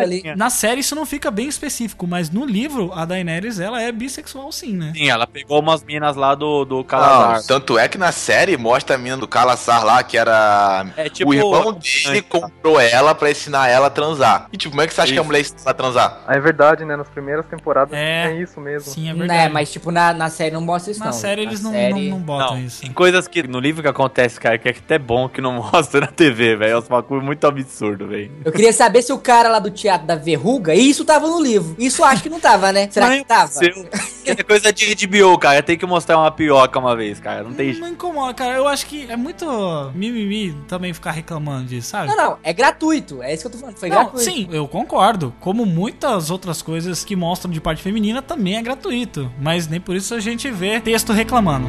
ali. Na série isso não fica bem específico, mas no livro, a Daenerys, ela é bissexual sim, né? Sim, ela pegou umas minas lá do Calazar. Não, tanto é que na série mostra a mina do Calazar lá, que era... É, tipo, o irmão dele comprou ela pra ensinar ela a transar. E tipo, como é que você acha que a mulher ensina a transar? É verdade, né? Nas primeiras temporadas é isso mesmo. Sim, é verdade. Não, mas tipo, na série não mostra isso. Na série eles não botam isso. Tem coisas que no livro que acontece, cara, que é até bom que não mostra na TV, velho. É um bagulho muito absurdo, velho. Eu queria saber se o cara lá do teatro da verruga, isso tava no livro. Isso acho que não tava, né? Será que tava? É coisa de HBO, cara. Tem que mostrar uma pioca uma vez, cara. Não tem jeito. Não incomoda, cara. Eu acho que é muito mimimi também ficar reclamando disso, sabe? Não. É gratuito. É isso que eu tô falando. Foi gratuito. Sim, eu concordo. Como muitas outras coisas que mostram de parte feminina também é gratuito. Mas nem por isso a gente vê texto reclamando.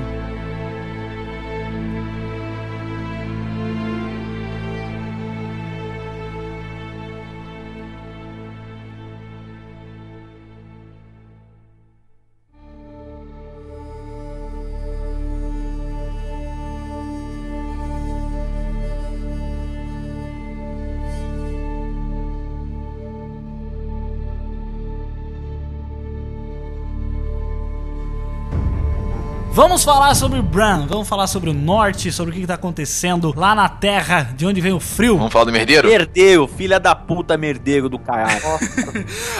Vamos falar sobre Bran, vamos falar sobre o norte, sobre o que tá acontecendo lá na terra, de onde vem o frio. Vamos falar do merdeiro? Merdeiro, filha da puta, merdeiro do caralho.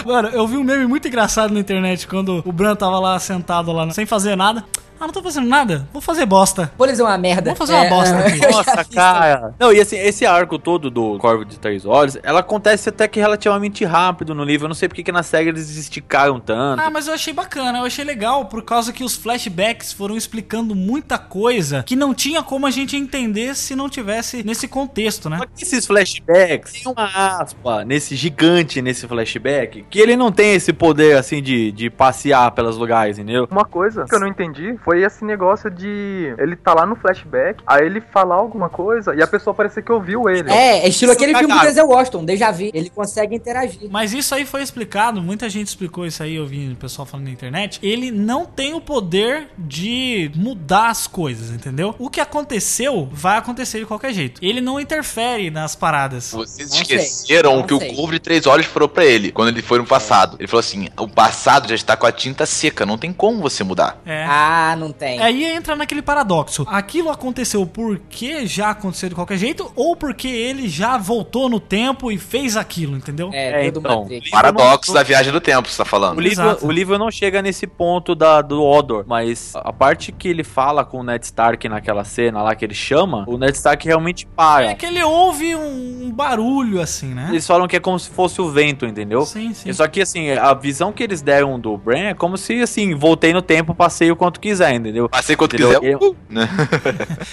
Mano, eu vi um meme muito engraçado na internet quando o Bran tava lá sentado lá, sem fazer nada. Ah, não tô fazendo nada? Vou fazer bosta. Vou fazer uma merda. Vou fazer uma bosta aqui. Nossa, cara. Não, e assim, esse arco todo do Corvo de Três Olhos, ela acontece até que relativamente rápido no livro. Eu não sei porque que na série eles esticaram tanto. Ah, mas eu achei bacana, eu achei legal, por causa que os flashbacks foram explicando muita coisa que não tinha como a gente entender se não tivesse nesse contexto, né? Só que esses flashbacks, tem uma aspa nesse gigante, nesse flashback, que ele não tem esse poder, assim, de passear pelos lugares, entendeu? Uma coisa que eu não entendi foi esse negócio de ele tá lá no flashback, aí ele falar alguma coisa e a pessoa parecer que ouviu ele. É estilo isso, aquele filme do Denzel Washington, Déjà Vu. Ele consegue interagir. Mas isso aí foi explicado, muita gente explicou isso aí, eu vi o pessoal falando na internet. Ele não tem o poder de mudar as coisas, entendeu? O que aconteceu, vai acontecer de qualquer jeito. Ele não interfere nas paradas. Vocês não esqueceram o que o Corvo de Três Olhos falou pra ele, quando ele foi no passado. Ele falou assim, o passado já está com a tinta seca, não tem como você mudar. É. Ah, não tem. Aí entra naquele paradoxo. Aquilo aconteceu porque já aconteceu de qualquer jeito ou porque ele já voltou no tempo e fez aquilo, entendeu? É então, paradoxo da viagem do tempo, você tá falando. O livro não chega nesse ponto do Hodor, mas a parte que ele fala com o Ned Stark naquela cena lá que ele chama, o Ned Stark realmente para. É que ele ouve um barulho assim, né? Eles falam que é como se fosse o vento, entendeu? Sim. Só que assim, a visão que eles deram do Bran é como se assim, voltei no tempo, passei o quanto quiser. quiser, entendeu? Passei quanto quiser.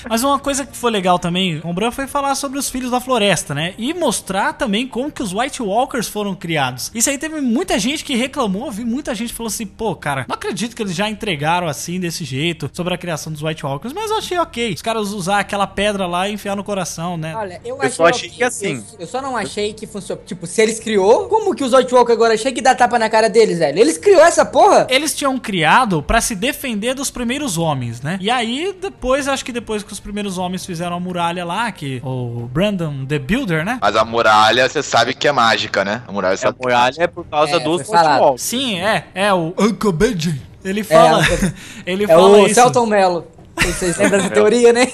Mas uma coisa que foi legal também, o Bran foi falar sobre os filhos da floresta, né? E mostrar também como que os White Walkers foram criados. Isso aí teve muita gente que reclamou, eu vi muita gente falou assim, pô, cara, não acredito que eles já entregaram assim, desse jeito, sobre a criação dos White Walkers, mas eu achei ok. Os caras usar aquela pedra lá e enfiar no coração, né? Olha, eu só achei que assim... Eu só não achei que funcionou. Tipo, se eles criou, como que os White Walkers agora achei que dá tapa na cara deles, velho? Eles criou essa porra? Eles tinham criado pra se defender dos primeiros homens, né? E aí, depois, acho que depois que os primeiros homens fizeram a muralha lá, que o Brandon the Builder, né? Mas a muralha, você sabe que é mágica, né? A muralha, a muralha é por causa dos futebol. Sim, é o Uncle Benji. Ele fala, ele fala isso. É o Celton Mello. Vocês lembram da teoria, né?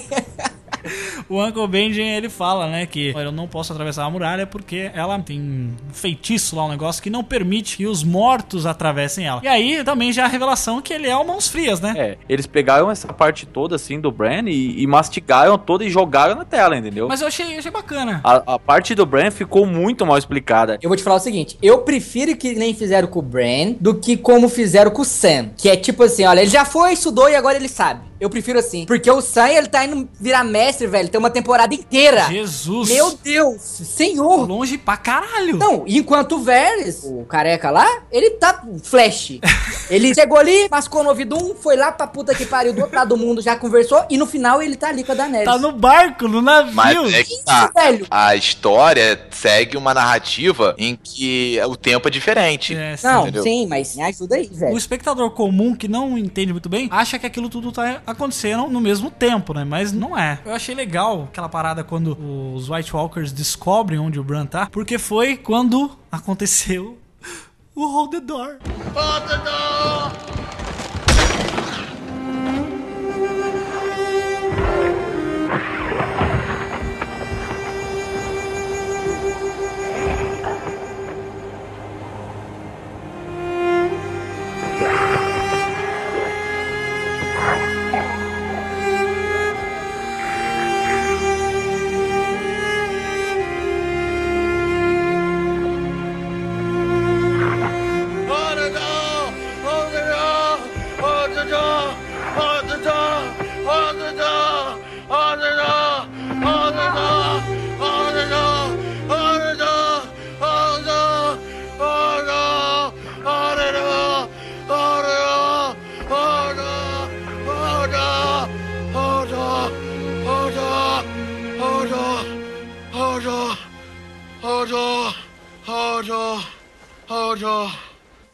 O Uncle Benjen, ele fala, né, que eu não posso atravessar a muralha porque ela tem um feitiço lá, um negócio que não permite que os mortos atravessem ela. E aí também já a revelação que ele é o Mãos Frias, né? É, eles pegaram essa parte toda, assim, do Bran e mastigaram toda e jogaram na tela, entendeu? Mas eu achei bacana. A parte do Bran ficou muito mal explicada. Eu vou te falar o seguinte, eu prefiro que nem fizeram com o Bran do que como fizeram com o Sam. Que é tipo assim, olha, ele já foi, estudou e agora ele sabe. Eu prefiro assim, porque o Sam, ele tá indo virar mestre, velho, tem uma temporada inteira. Jesus! Meu Deus! Senhor! Longe pra caralho! Não, enquanto o Varys, o careca lá, ele tá flash. Ele chegou ali, mascou no ouvido um, foi lá pra puta que pariu do outro lado do mundo, já conversou, e no final ele tá ali com a Daenerys. Tá no barco, no navio! Mas é que isso, velho! A história segue uma narrativa em que o tempo é diferente. É, sim. Não, entendeu? Sim, mas me ajuda aí, velho. O espectador comum que não entende muito bem, acha que aquilo tudo tá... aconteceram no mesmo tempo, né? Mas não é. Eu achei legal aquela parada quando os White Walkers descobrem onde o Bran tá, porque foi quando aconteceu o Hold the Door. Hold the Door!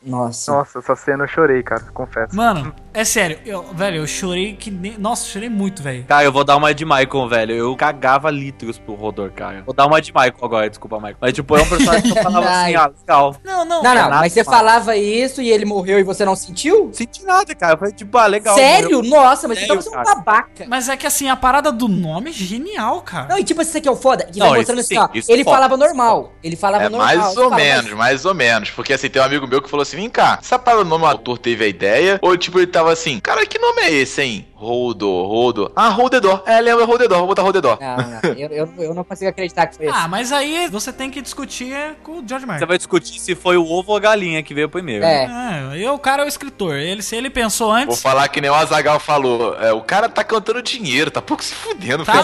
Nossa, essa cena eu chorei, cara, confesso. Mano, é sério, eu chorei que nem... Nossa, chorei muito, velho. Cara, eu vou dar uma de Michael, velho. Eu cagava litros pro Hodor, cara. Vou dar uma de Michael agora, desculpa, Michael. Mas tipo, é um personagem que eu falava assim, ah, legal. Não, mas você falava isso e ele morreu e você não sentiu? Senti nada, cara. Eu falei, tipo, ah, legal. Sério? Morreu. Nossa, mas sério, você tá um babaca. Mas é que assim, a parada do nome é genial, cara. Não, e tipo, isso aqui é o foda. Que não, vai mostrando assim, ó. Ele falava normal. Ele falava normal. Mais ou menos. Porque assim, tem um amigo meu que falou assim, vem cá, essa parada do nome, o autor teve a ideia, ou tipo, ele tava assim, cara, que nome é esse, hein? Hodor. Ah, Holdedor. É, lembra, Holdedor. Vou botar Holdedor. Eu não consigo acreditar que foi isso. Ah, mas aí você tem que discutir com o George Martin. Você vai discutir se foi o ovo ou a galinha que veio primeiro. É. O cara é o escritor. Se ele pensou antes... Vou falar que nem o Azaghal falou. O cara tá cantando dinheiro, tá pouco se fudendo. Tá,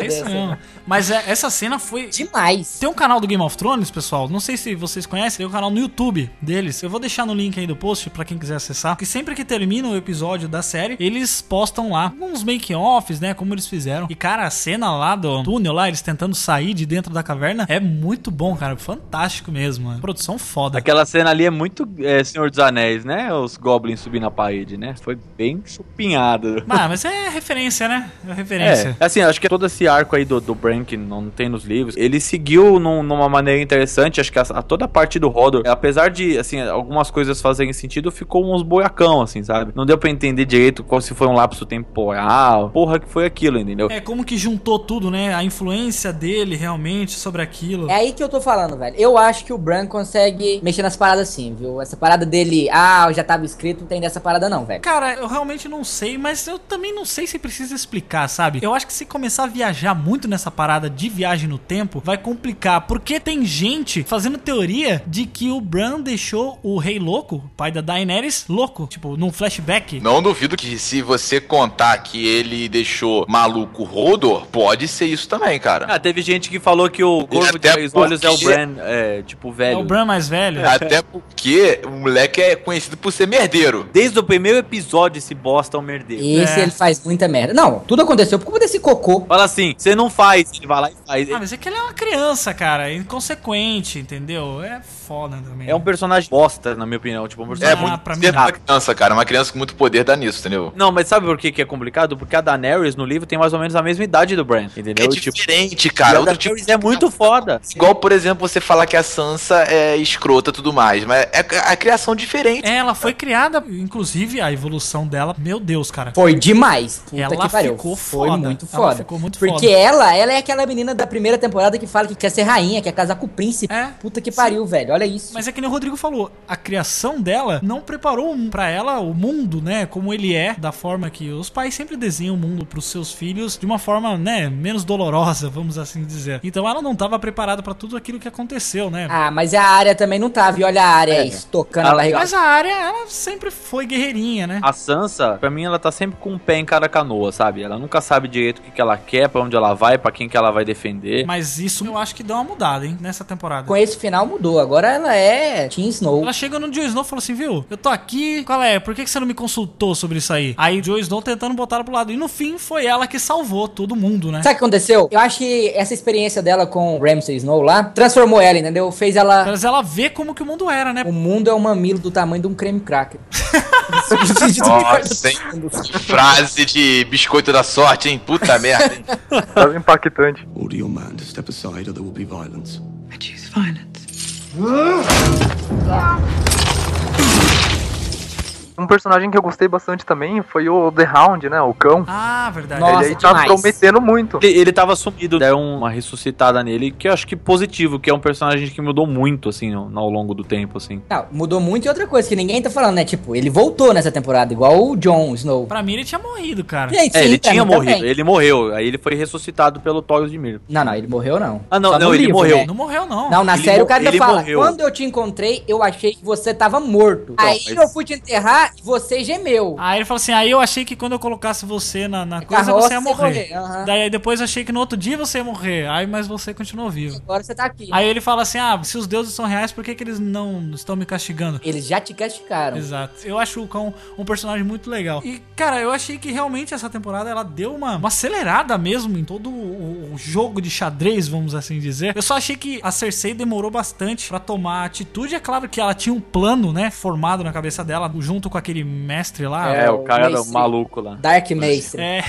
é isso mesmo. Mas essa cena foi... demais. Tem um canal do Game of Thrones, pessoal. Não sei se vocês conhecem. Tem um canal no YouTube deles. Eu vou deixar no link aí do post pra quem quiser acessar. Que sempre que termina o episódio da série, eles postam lá uns make-offs, né, como eles fizeram. E, cara, a cena lá do túnel lá, eles tentando sair de dentro da caverna, é muito bom, cara. Fantástico mesmo, mano. Produção foda. Aquela cena ali é muito Senhor dos Anéis, né? Os goblins subindo a parede, né? Foi bem chupinhado. Mas é referência, né? É referência. É, assim, acho que todo esse arco aí do Bran, que não tem nos livros, ele seguiu numa maneira interessante. Acho que toda a parte do Hodor, apesar de, assim, algumas coisas fazerem sentido, ficou uns boiacão, assim, sabe? Não deu pra entender direito qual se se foi um lapso temporal, porra, que foi aquilo, entendeu? É como que juntou tudo, né? A influência dele realmente sobre aquilo. É aí que eu tô falando, velho. Eu acho que o Bran consegue mexer nas paradas sim, viu? Essa parada dele, ah, eu já tava escrito, não tem dessa parada não, velho. Cara, eu realmente não sei, mas eu também não sei se precisa explicar, sabe? Eu acho que se começar a viajar muito nessa parada de viagem no tempo, vai complicar, porque tem gente fazendo teoria de que o Bran deixou o Rei Louco, o pai da Daenerys, louco, tipo, num flashback. Não duvido que se você contar que ele deixou maluco Hodor, pode ser isso também, cara. Ah, teve gente que falou que o corvo de três olhos é o Bran, é, tipo, velho. É o Bran mais velho. Até porque o moleque é conhecido por ser merdeiro. Desde o primeiro episódio esse bosta é um merdeiro. Esse ele faz muita merda. Não, tudo aconteceu por culpa desse cocô. Fala assim, você não faz, ele vai lá e faz. Ah, mas é que ele é uma criança, cara, é inconsequente, entendeu? É foda também. É um personagem bosta, na minha opinião, tipo, um personagem muito pra mim, uma criança, cara, uma criança com muito poder dá nisso, entendeu? Não, mas sabe por que que é complicado? Porque a Daenerys no livro tem mais ou menos a mesma idade do Bran, entendeu? É diferente, tipo, cara. A Daenerys tipo... é muito foda. Igual, por exemplo, você falar que a Sansa é escrota e tudo mais, mas é a criação diferente. É, ela foi criada, inclusive a evolução dela, meu Deus, cara. Foi demais. Puta ela que ficou foda. Foi muito foda. Ela ficou muito porque foda. ela é aquela menina da primeira temporada que fala que quer ser rainha, quer casar com o príncipe. É. Puta que pariu, velho. Olha isso. Mas é que nem o Rodrigo falou, a criação dela não preparou pra ela o mundo, né, como ele é, da forma que os pais sempre desenham o mundo pros seus filhos de uma forma, né, menos dolorosa, vamos assim dizer. Então ela não tava preparada pra tudo aquilo que aconteceu, né? Ah, mas a Arya também não tava, e olha a Arya aí, estocando ela. Mas a Arya, ela sempre foi guerreirinha, né? A Sansa, pra mim, ela tá sempre com o pé em cada canoa, sabe? Ela nunca sabe direito o que ela quer, pra onde ela vai, pra quem que ela vai defender. Mas isso eu acho que deu uma mudada, hein, nessa temporada. Com esse final mudou, agora ela é Jon Snow. Ela chega no Jon Snow e fala assim, viu, eu tô aqui, qual é? Por que você não me consultou sobre isso aí? Aí o Jon Snow tentando botar ela pro lado. E no fim, foi ela que salvou todo mundo, né? Sabe o que aconteceu? Eu acho que essa experiência dela com o Ramsay Snow lá, transformou ela, entendeu? Fez ela... Mas ela vê como que o mundo era, né? O mundo é um mamilo do tamanho de um creme cracker. Nossa, hein? Frase de biscoito da sorte, hein? Puta merda, hein? Tava impactante. Order your man to step aside or there will be violence. I choose violence. Um personagem que eu gostei bastante também foi o The Hound, né? O cão. Ah, verdade. Nossa, ele aí tava prometendo muito. Ele tava sumido. Deu uma ressuscitada nele, que eu acho que positivo, que é um personagem que mudou muito, assim, ao longo do tempo, assim. Não, mudou muito e outra coisa que ninguém tá falando, né? Tipo, ele voltou nessa temporada, igual o Jon Snow. Pra mim, ele tinha morrido, cara. Aí, sim, ele tinha morrido. Também. Ele morreu. Aí ele foi ressuscitado pelo Thoros de Mir. Não, ele morreu não. Ah, não, não ele livro, morreu. Né? Não morreu, não. Não, na série o cara fala, morreu. Quando eu te encontrei, eu achei que você tava morto. Então, aí eu fui te enterrar, você gemeu. Aí ele falou assim, aí eu achei que quando eu colocasse você na coisa, você ia morrer. Uhum. Daí depois eu achei que no outro dia você ia morrer. Aí, mas você continuou vivo. Agora você tá aqui. Aí ele fala assim, ah, se os deuses são reais, por que que eles não estão me castigando? Eles já te castigaram. Exato. Eu acho o Cão um personagem muito legal. E, cara, eu achei que realmente essa temporada, ela deu uma acelerada mesmo em todo o jogo de xadrez, vamos assim dizer. Eu só achei que a Cersei demorou bastante pra tomar a atitude. É claro que ela tinha um plano, né, formado na cabeça dela, junto com aquele mestre lá. É, o cara do maluco lá. Dark Mace. É.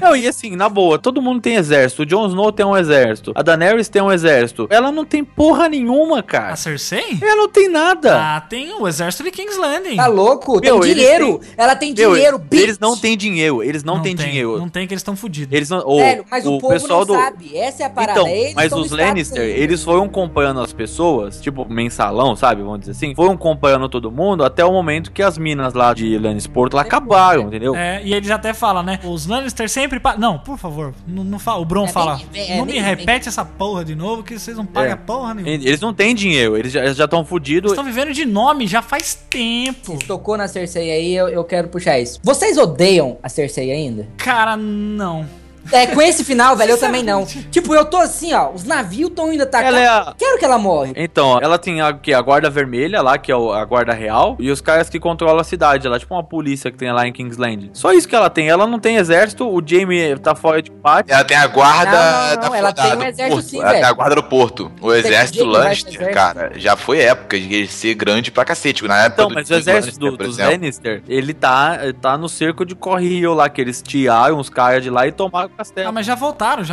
Não, e assim, na boa, todo mundo tem exército. O Jon Snow tem um exército. A Daenerys tem um exército. Ela não tem porra nenhuma, cara. A Cersei? Ela não tem nada. Ah, tem o exército de King's Landing. Tá louco? Meu, tem dinheiro. Ela tem dinheiro, bicho. Eles não têm dinheiro. Eles não têm dinheiro. Não tem, que eles estão fodidos. Eles não... Sério, mas o povo pessoal não sabe. Essa é a parada. Então, eles mas os Lannister, eles foram comprando as pessoas, tipo, mensalão, sabe? Vamos dizer assim. Foram comprando todo mundo até o momento que as minas lá de Lannisport lá acabaram, entendeu? É, e eles até falam, né? Os Lannister sempre... Não, por favor, não fala. O Bron fala, não me repete essa porra de novo, que vocês não pagam porra nenhuma. Eles não têm dinheiro, eles já estão fodidos. Eles estão vivendo de nome já faz tempo. Se tocou na Cersei aí, eu quero puxar isso. Vocês odeiam a Cersei ainda? Cara, não. É, com esse final, velho, eu também não. Tipo, eu tô assim, ó, os navios tão indo atacar. Quero que ela morre. Então, ela tem a guarda vermelha lá, que é a guarda real, e os caras que controlam a cidade. Ela é tipo uma polícia que tem lá em King's Landing. Só isso que ela tem. Ela não tem exército, o Jaime tá fora de combate. Ela tem a guarda... Não, ela tem um exército sim, velho. Ela tem a guarda do porto. O exército Lannister, cara, já foi época de ele ser grande pra cacete. Tipo, na época então, mas o exército dos Lannister, ele tá no cerco de Correio lá, que eles tiraram os caras de lá e tomaram castelo. Ah, mas já voltaram.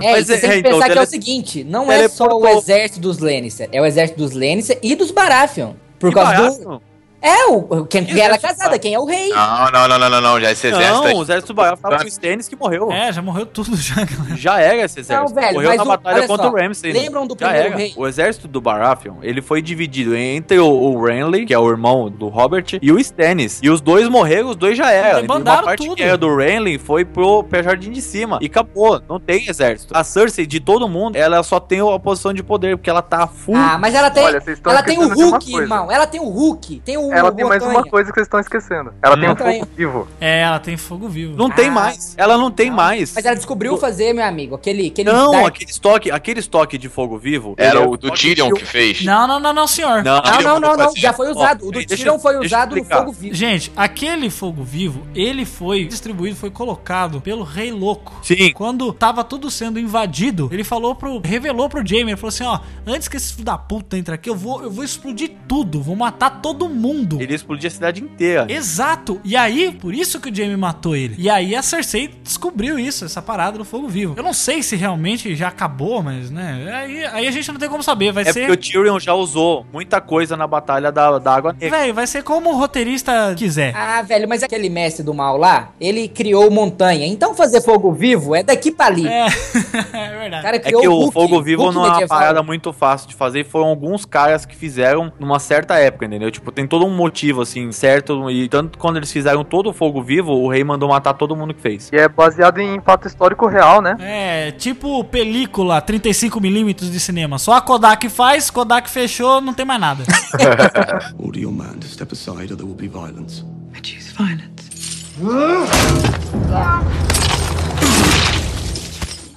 É, mas você tem que pensar então, que é o seguinte, não é só o exército dos Lannister, é o exército dos Lannister e dos Baratheon. Por causa do... É, quem era casada, quem é o rei. Não, já esse exército. Não, o exército Baratheon tava com o Stannis que morreu. É, já morreu tudo já, galera. Já era esse exército. Não, velho, morreu na batalha contra o Ramsay. Lembram do primeiro rei? O exército do Baratheon, ele foi dividido entre o Renly, que é o irmão do Robert, e o Stannis. E os dois morreram, os dois já eram. Uma parte tudo. Que era do Renly foi pra Jardim de Cima. E acabou, não tem exército. A Cersei, de todo mundo, ela só tem a posição de poder, porque ela tá full. Ah, mas ela tem, olha, ela tem o Hulk, irmão. Ela tem o Hulk. Tem o ela tem mais uma coisa que vocês estão esquecendo. Ela tem um fogo vivo. É, ela tem fogo vivo. Não tem mais. Ela não tem mais. Mas ela descobriu fazer, meu amigo. Aquele não, aquele estoque de fogo vivo. Era o do Tyrion que fez. Não, senhor. Não. Já foi usado. O do Tyrion foi usado no fogo vivo. Gente, aquele fogo vivo, ele foi distribuído, foi colocado pelo Rei Louco. Sim. Quando tava tudo sendo invadido, ele revelou pro Jaime, ele falou assim, ó, antes que esse filho da puta entre aqui, eu vou explodir tudo, vou matar todo mundo. Ele explodia a cidade inteira. Exato. E aí, por isso que o Jaime matou ele. E aí a Cersei descobriu isso, essa parada do fogo vivo. Eu não sei se realmente já acabou, mas, né, aí a gente não tem como saber, vai ser... É porque o Tyrion já usou muita coisa na batalha da Água Negra. Velho, vai ser como o roteirista quiser. Ah, velho, mas aquele mestre do mal lá, ele criou montanha. Então fazer fogo vivo é daqui pra ali. É verdade. Cara, é que o fogo vivo não é uma parada muito fácil de fazer. Foram alguns caras que fizeram numa certa época, entendeu? Tipo, tem todo um motivo, assim, certo? E tanto quando eles fizeram todo o fogo vivo, o rei mandou matar todo mundo que fez. E é baseado em fato histórico real, né? É, tipo película 35mm de cinema. Só a Kodak faz, Kodak fechou, não tem mais nada. Order your man to step aside or there will be violence. I choose violence.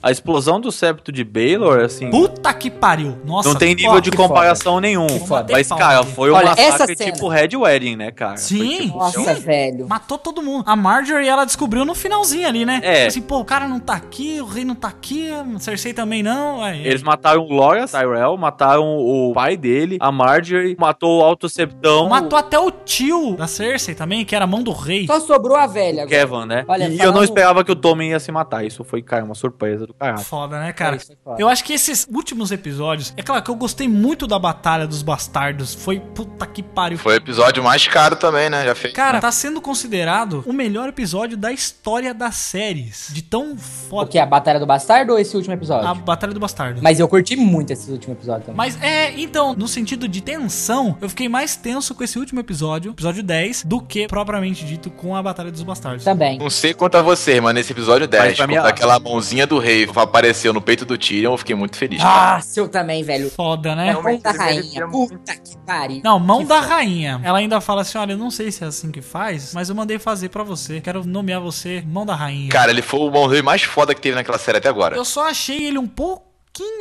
A explosão do septo de Baelor, assim... Puta que pariu! Nossa, não tem nível de comparação nenhum. Mas, cara, foi um massacre tipo Red Wedding, né, cara? Sim! Tipo, nossa, velho! Matou todo mundo. A Margaery, ela descobriu no finalzinho ali, né? É. Assim, pô, o cara não tá aqui, o rei não tá aqui, o Cersei também não. Aí. Eles mataram o Loras Tyrell, mataram o pai dele, a Margaery, matou o Alto Septão. Matou até o tio da Cersei também, que era a mão do rei. Só sobrou a velha. Kevin, né? Olha, e eu não esperava que o Tommen ia se matar. Isso foi, cara, uma surpresa do caraca. Foda, né, cara? Eu acho que esses últimos episódios... É claro que eu gostei muito da Batalha dos Bastardos. Foi puta que pariu. Foi o episódio mais caro também, né? Já fez. Cara, tá sendo considerado o melhor episódio da história das séries. De tão foda. O que? A Batalha do Bastardo ou esse último episódio? A Batalha do Bastardo. Mas eu curti muito esse último episódio também. Mas então, no sentido de tensão, eu fiquei mais tenso com esse último episódio, episódio 10, do que propriamente dito com a Batalha dos Bastardos. Também. Não sei quanto a você, mas nesse episódio 10, aquela mãozinha do rei apareceu no peito do Tyrion, eu fiquei muito feliz. Ah, eu também, velho. Foda, né? Mão da rainha. Puta que pariu. Não, mão da rainha. Ela ainda fala assim, olha, eu não sei se é assim que faz, mas eu mandei fazer pra você. Quero nomear você mão da rainha. Cara, ele foi o mão do rei mais foda que teve naquela série até agora. Eu só achei ele um pouquinho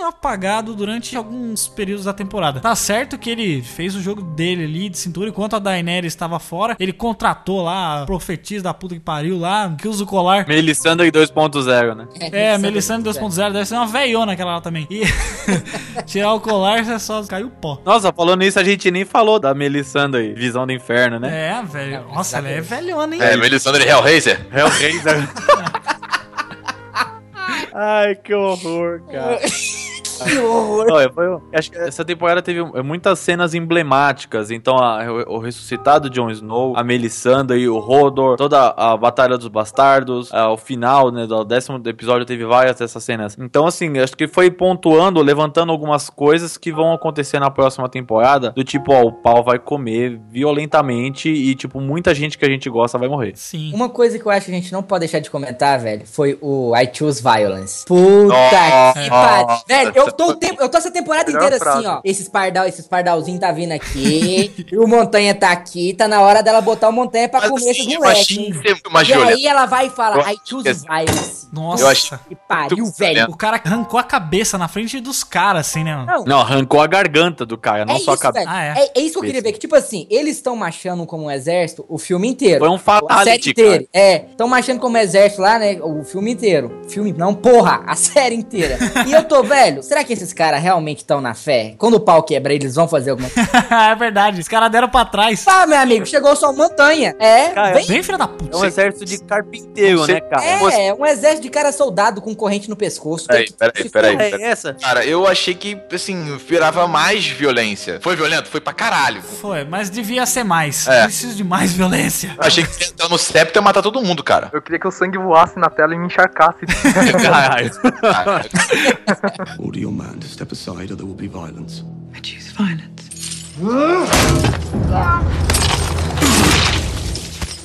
apagado durante alguns períodos da temporada. Tá certo que ele fez o jogo dele ali de cintura, enquanto a Daenerys estava fora, ele contratou lá a profetisa da puta que pariu lá, que usa o colar. Melisandre 2.0, né? É, Melisandre 2.0 deve ser uma velhona aquela lá também. E tirar o colar, você só caiu pó. Nossa, falando isso, a gente nem falou da Melisandre, visão do inferno, né? É, velho. Nossa, ela é velhona, hein? É, Melisandre Hellraiser. Hellraiser. Ai, que horror, cara. Que horror. Não, acho que essa temporada teve muitas cenas emblemáticas. Então, o ressuscitado Jon Snow, a Melisandre, o Hodor, toda a Batalha dos Bastardos, o final, né, do 10º episódio teve várias dessas cenas. Então, assim, acho que foi pontuando, levantando algumas coisas que vão acontecer na próxima temporada, do tipo, ó, o pau vai comer violentamente e, tipo, muita gente que a gente gosta vai morrer. Sim. Uma coisa que eu acho que a gente não pode deixar de comentar, velho, foi o I Choose Violence. Puta que pariu. Velho, eu tô essa temporada inteira assim, ó. Esses pardalzinhos tá vindo aqui. E o Montanha tá aqui. Tá na hora dela botar o Montanha pra comer esses moleques. E aí ela vai e fala, I choose violence. Nossa. Que pariu, velho. O cara arrancou a cabeça na frente dos caras, assim, né? Não, arrancou a garganta do cara, não só a cabeça. É isso que eu queria ver. Que, tipo assim, eles estão marchando como um exército o filme inteiro. Foi um fatality, a série inteira. É, estão marchando como um exército lá, né? O filme inteiro. Porra, a série inteira. E eu tô, velho... será que esses caras realmente estão na fé? Quando o pau quebra, eles vão fazer alguma coisa? É verdade, os caras deram pra trás. Ah, meu amigo, chegou só montanha. É, cara, bem filha da puta. É um exército de carpinteiro, né, cara? É, um exército de cara soldado com corrente no pescoço. Peraí. Essa? Cara, eu achei que, assim, virava mais violência. Foi violento? Foi pra caralho. Foi, mas devia ser mais. É. Preciso de mais violência. Eu achei que entrar no septo ia matar todo mundo, cara. Eu queria que o sangue voasse na tela e me encharcasse. Caralho. Order your man to step aside or there will be violence. I choose violence.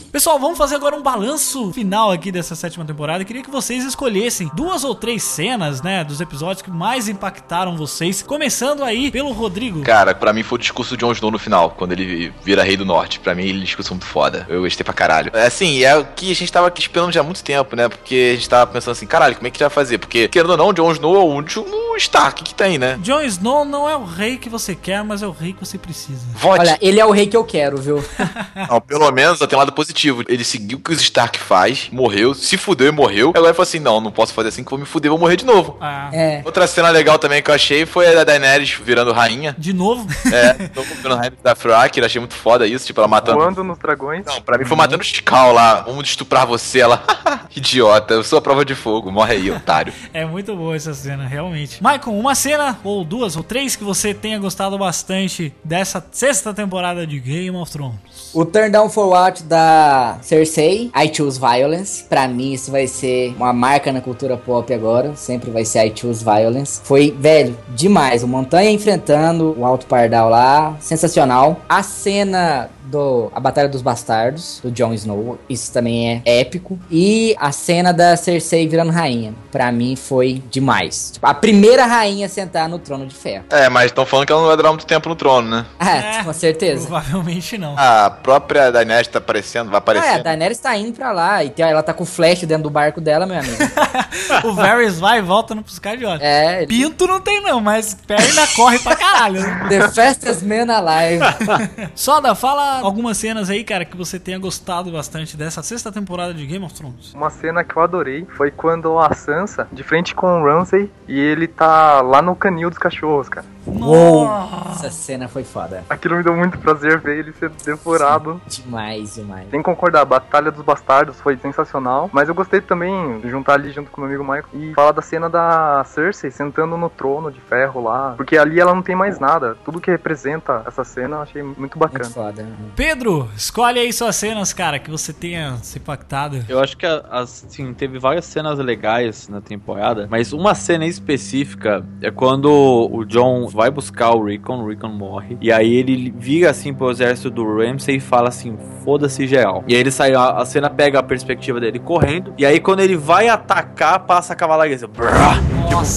Pessoal, vamos fazer agora um balanço final aqui dessa sétima temporada. Eu queria que vocês escolhessem 2 ou 3 cenas, né, dos episódios que mais impactaram vocês. Começando aí pelo Rodrigo. Cara, pra mim foi o discurso de Jon Snow no final, quando ele vira Rei do Norte. Pra mim, ele é um discurso muito foda. Eu gostei pra caralho. Assim, é o que a gente tava aqui esperando já há muito tempo, né? Porque a gente tava pensando assim, caralho, como é que a gente vai fazer? Porque, querendo ou não, Jon Snow é o último Stark que tem, né? Jon Snow não é o rei que você quer, mas é o rei que você precisa. Vote. Olha, ele é o rei que eu quero, viu? Não, pelo menos tem um lado positivo. Ele seguiu o que os Stark faz, morreu, se fudeu e morreu. Agora ele falou assim, não posso fazer assim que vou me fuder, vou morrer de novo. Ah. É. Outra cena legal também que eu achei foi a da Daenerys virando rainha. De novo? É, tô comprando a rainha da Fracker, achei muito foda isso, tipo, ela matando... Voando nos dragões. Não, pra mim foi matando o Chical lá, vamos estuprar você, ela... Idiota, eu sou a prova de fogo, morre aí, otário. É muito boa essa cena, realmente. Maicon, uma cena, ou 2 ou 3, que você tenha gostado bastante dessa 6ª temporada de Game of Thrones. O Turn Down for What da Cersei, I Choose Violence. Pra mim isso vai ser uma marca na cultura pop agora, sempre vai ser I Choose Violence. Foi, velho, demais. O Montanha enfrentando o Alto Pardal lá, sensacional. A cena a Batalha dos Bastardos, do Jon Snow, isso também é épico. E a cena da Cersei virando rainha, pra mim foi demais. Tipo, a primeira rainha sentar no trono de ferro. É, mas estão falando que ela não vai durar muito tempo no trono, né? É, com certeza. Provavelmente não. A própria Daenerys tá aparecendo, vai aparecer. A Daenerys tá indo pra lá, e ela tá com o flash dentro do barco dela, meu amigo. O Varys vai e volta no piscar de olhos. É. Pinto não tem não, mas perna corre pra caralho. The fastest man alive. Soda, fala algumas cenas aí, cara, que você tenha gostado bastante dessa 6ª temporada de Game of Thrones. Uma cena que eu adorei foi quando a Sansa, de frente com o Ramsay, e ele tá lá no canil dos cachorros, cara. Nossa, essa cena foi foda. Aquilo me deu muito prazer ver ele ser devorado. Sim, demais. Tem que concordar, a Batalha dos Bastardos foi sensacional, mas eu gostei também de juntar ali junto com o meu amigo Michael e falar da cena da Cersei sentando no trono de ferro lá, porque ali ela não tem mais nada. Tudo que representa essa cena eu achei muito bacana. Muito foda, né? Pedro, escolhe aí suas cenas, cara, que você tenha se impactado. Eu acho que, assim, teve várias cenas legais na temporada, mas uma cena específica é quando o Jon vai buscar o Rickon morre, e aí ele vira, assim, pro exército do Ramsay e fala assim, foda-se geral. E aí ele sai, a cena pega a perspectiva dele correndo, e aí quando ele vai atacar, passa a cavalaria, assim, tipo,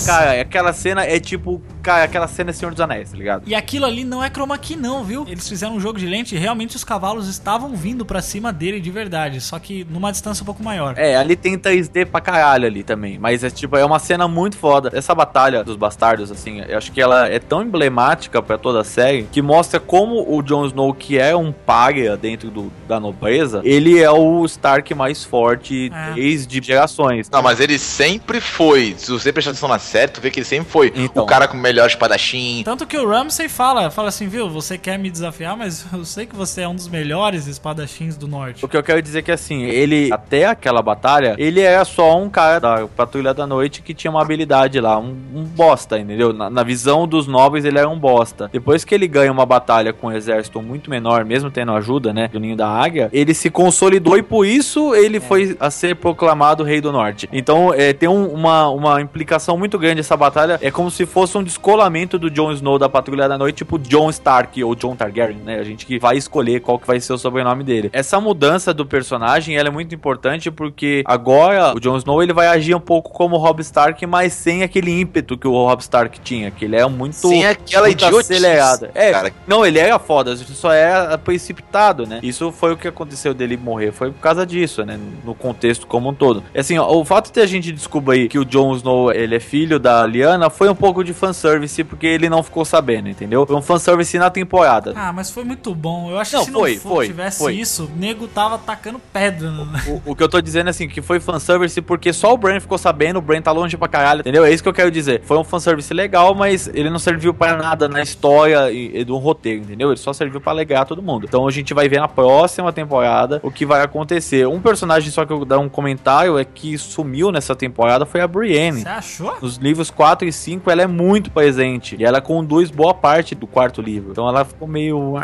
cara, aquela cena é tipo, cara, aquela cena é Senhor dos Anéis, tá ligado? E aquilo ali não é chroma key não, viu? Eles fizeram um jogo de lente e realmente os cavalos estavam vindo pra cima dele de verdade, só que numa distância um pouco maior. É, ali tem 3D pra caralho ali também, mas é tipo, é uma cena muito foda. Essa Batalha dos Bastardos, assim, eu acho que ela é tão emblemática pra toda a série, que mostra como o Jon Snow, que é um pária dentro da nobreza, ele é o Stark mais forte desde gerações. Não, mas ele sempre foi, se você prestar atenção na série, tu vê que ele sempre foi então, o cara com o melhor espadachim. Tanto que o Ramsay fala assim, viu, você quer me desafiar, mas eu sei que você é um dos melhores espadachins do norte. O que eu quero dizer é que, assim, ele, até aquela batalha, ele era só um cara da Patrulha da Noite que tinha uma habilidade lá, um bosta, entendeu? Na visão dos nobres, ele era um bosta. Depois que ele ganha uma batalha com um exército muito menor, mesmo tendo ajuda, né, do Ninho da Águia, ele se consolidou e, por isso, ele foi a ser proclamado Rei do Norte. Então, tem uma implicação muito grande essa batalha. É como se fosse um descolamento do Jon Snow da Patrulha da Noite, tipo Jon Stark ou Jon Targaryen, né? A gente que vai escolher qual que vai ser o sobrenome dele. Essa mudança do personagem, ela é muito importante porque agora o Jon Snow, ele vai agir um pouco como o Robb Stark, mas sem aquele ímpeto que o Robb Stark tinha, que ele é muito, sem aquela muito acelerado. É, cara. Não, ele era foda, só era precipitado, né? Isso foi o que aconteceu dele morrer, foi por causa disso, né? No contexto como um todo. Assim, ó, o fato de a gente descobrir que o Jon Snow, ele é filho da Lyanna, foi um pouco de fanservice, porque ele não ficou sabendo, entendeu? Foi um fanservice na temporada. Ah, mas foi muito bom. Eu acho acho não, que se foi, não foi, tivesse foi. Isso, o nego tava atacando pedra. O que eu tô dizendo é assim, que foi fanservice porque só o Bran ficou sabendo, o Bran tá longe pra caralho, entendeu? É isso que eu quero dizer. Foi um fanservice legal, mas ele não serviu pra nada na história e do roteiro, entendeu? Ele só serviu pra alegrar todo mundo. Então a gente vai ver na próxima temporada o que vai acontecer. Um personagem só que eu dar um comentário é que sumiu nessa temporada foi a Brienne. Você achou? Nos livros 4 e 5 ela é muito presente e ela conduz boa parte do quarto livro. Então ela ficou meio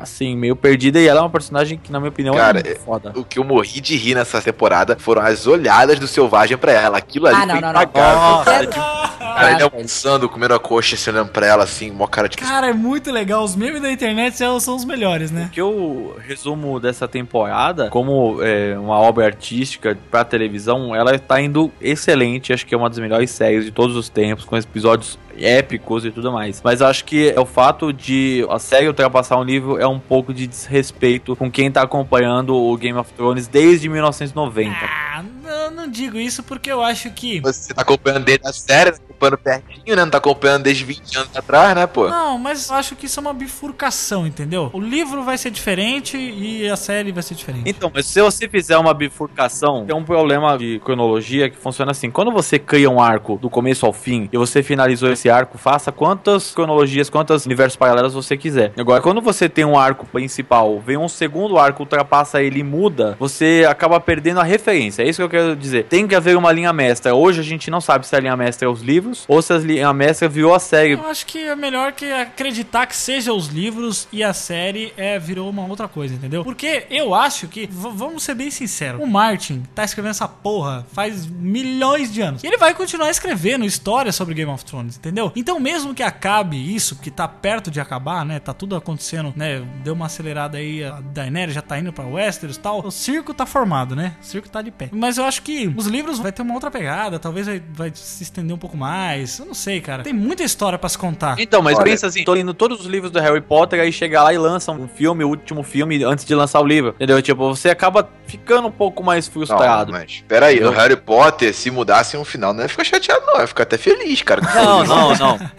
assim, meio perdida, e ela é uma personagem que, na minha opinião, cara, é foda. O que eu morri de rir nessa temporada foram as olhadas do Selvagem pra ela. Aquilo ali foi impagável. Cara, ele almoçando, comendo a coxa, se olhando pra ela assim, mó cara de... Cara, é muito legal. Os memes da internet são os melhores, né? O que eu resumo dessa temporada, como uma obra artística pra televisão, ela tá indo excelente. Acho que é uma das melhores séries de todos os tempos, com episódios épicos e tudo mais. Mas acho que é o fato de a série ultrapassar um livro é um pouco de desrespeito com quem tá acompanhando o Game of Thrones desde 1990. Ah, não digo isso porque eu acho que... Você tá acompanhando desde a série, tá acompanhando pertinho, né? Não tá acompanhando desde 20 anos atrás, né, pô? Não, mas eu acho que isso é uma bifurcação, entendeu? O livro vai ser diferente e a série vai ser diferente. Então, mas se você fizer uma bifurcação, tem um problema de cronologia que funciona assim. Quando você cria um arco do começo ao fim e você finalizou esse arco, faça quantas cronologias, quantos universos paralelos você quiser. Agora, quando você tem um arco principal, vem um segundo arco, ultrapassa ele e muda, você acaba perdendo a referência. É isso que eu quero dizer. Tem que haver uma linha mestra. Hoje a gente não sabe se a linha mestra é os livros ou se a linha mestra virou a série. Eu acho que é melhor que acreditar que seja os livros e a série virou uma outra coisa, entendeu? Porque eu acho que, vamos ser bem sinceros, o Martin tá escrevendo essa porra faz milhões de anos. E ele vai continuar escrevendo história sobre Game of Thrones, entendeu? Então, mesmo que acabe isso, que tá perto de acabar, né? Tá tudo acontecendo, né? Deu uma acelerada aí, a Daenerys já tá indo pra Westeros e tal. O circo tá formado, né? O circo tá de pé. Mas eu acho que os livros vai ter uma outra pegada, talvez vai se estender um pouco mais. Eu não sei, cara. Tem muita história pra se contar. Então, mas olha, pensa assim, tô lendo todos os livros do Harry Potter, aí chega lá e lança um filme, o último filme, antes de lançar o livro, entendeu? Tipo, você acaba ficando um pouco mais frustrado. Não, mas peraí, o Harry Potter, se mudasse um final, não ia ficar chateado, não. Ia ficar até feliz, cara.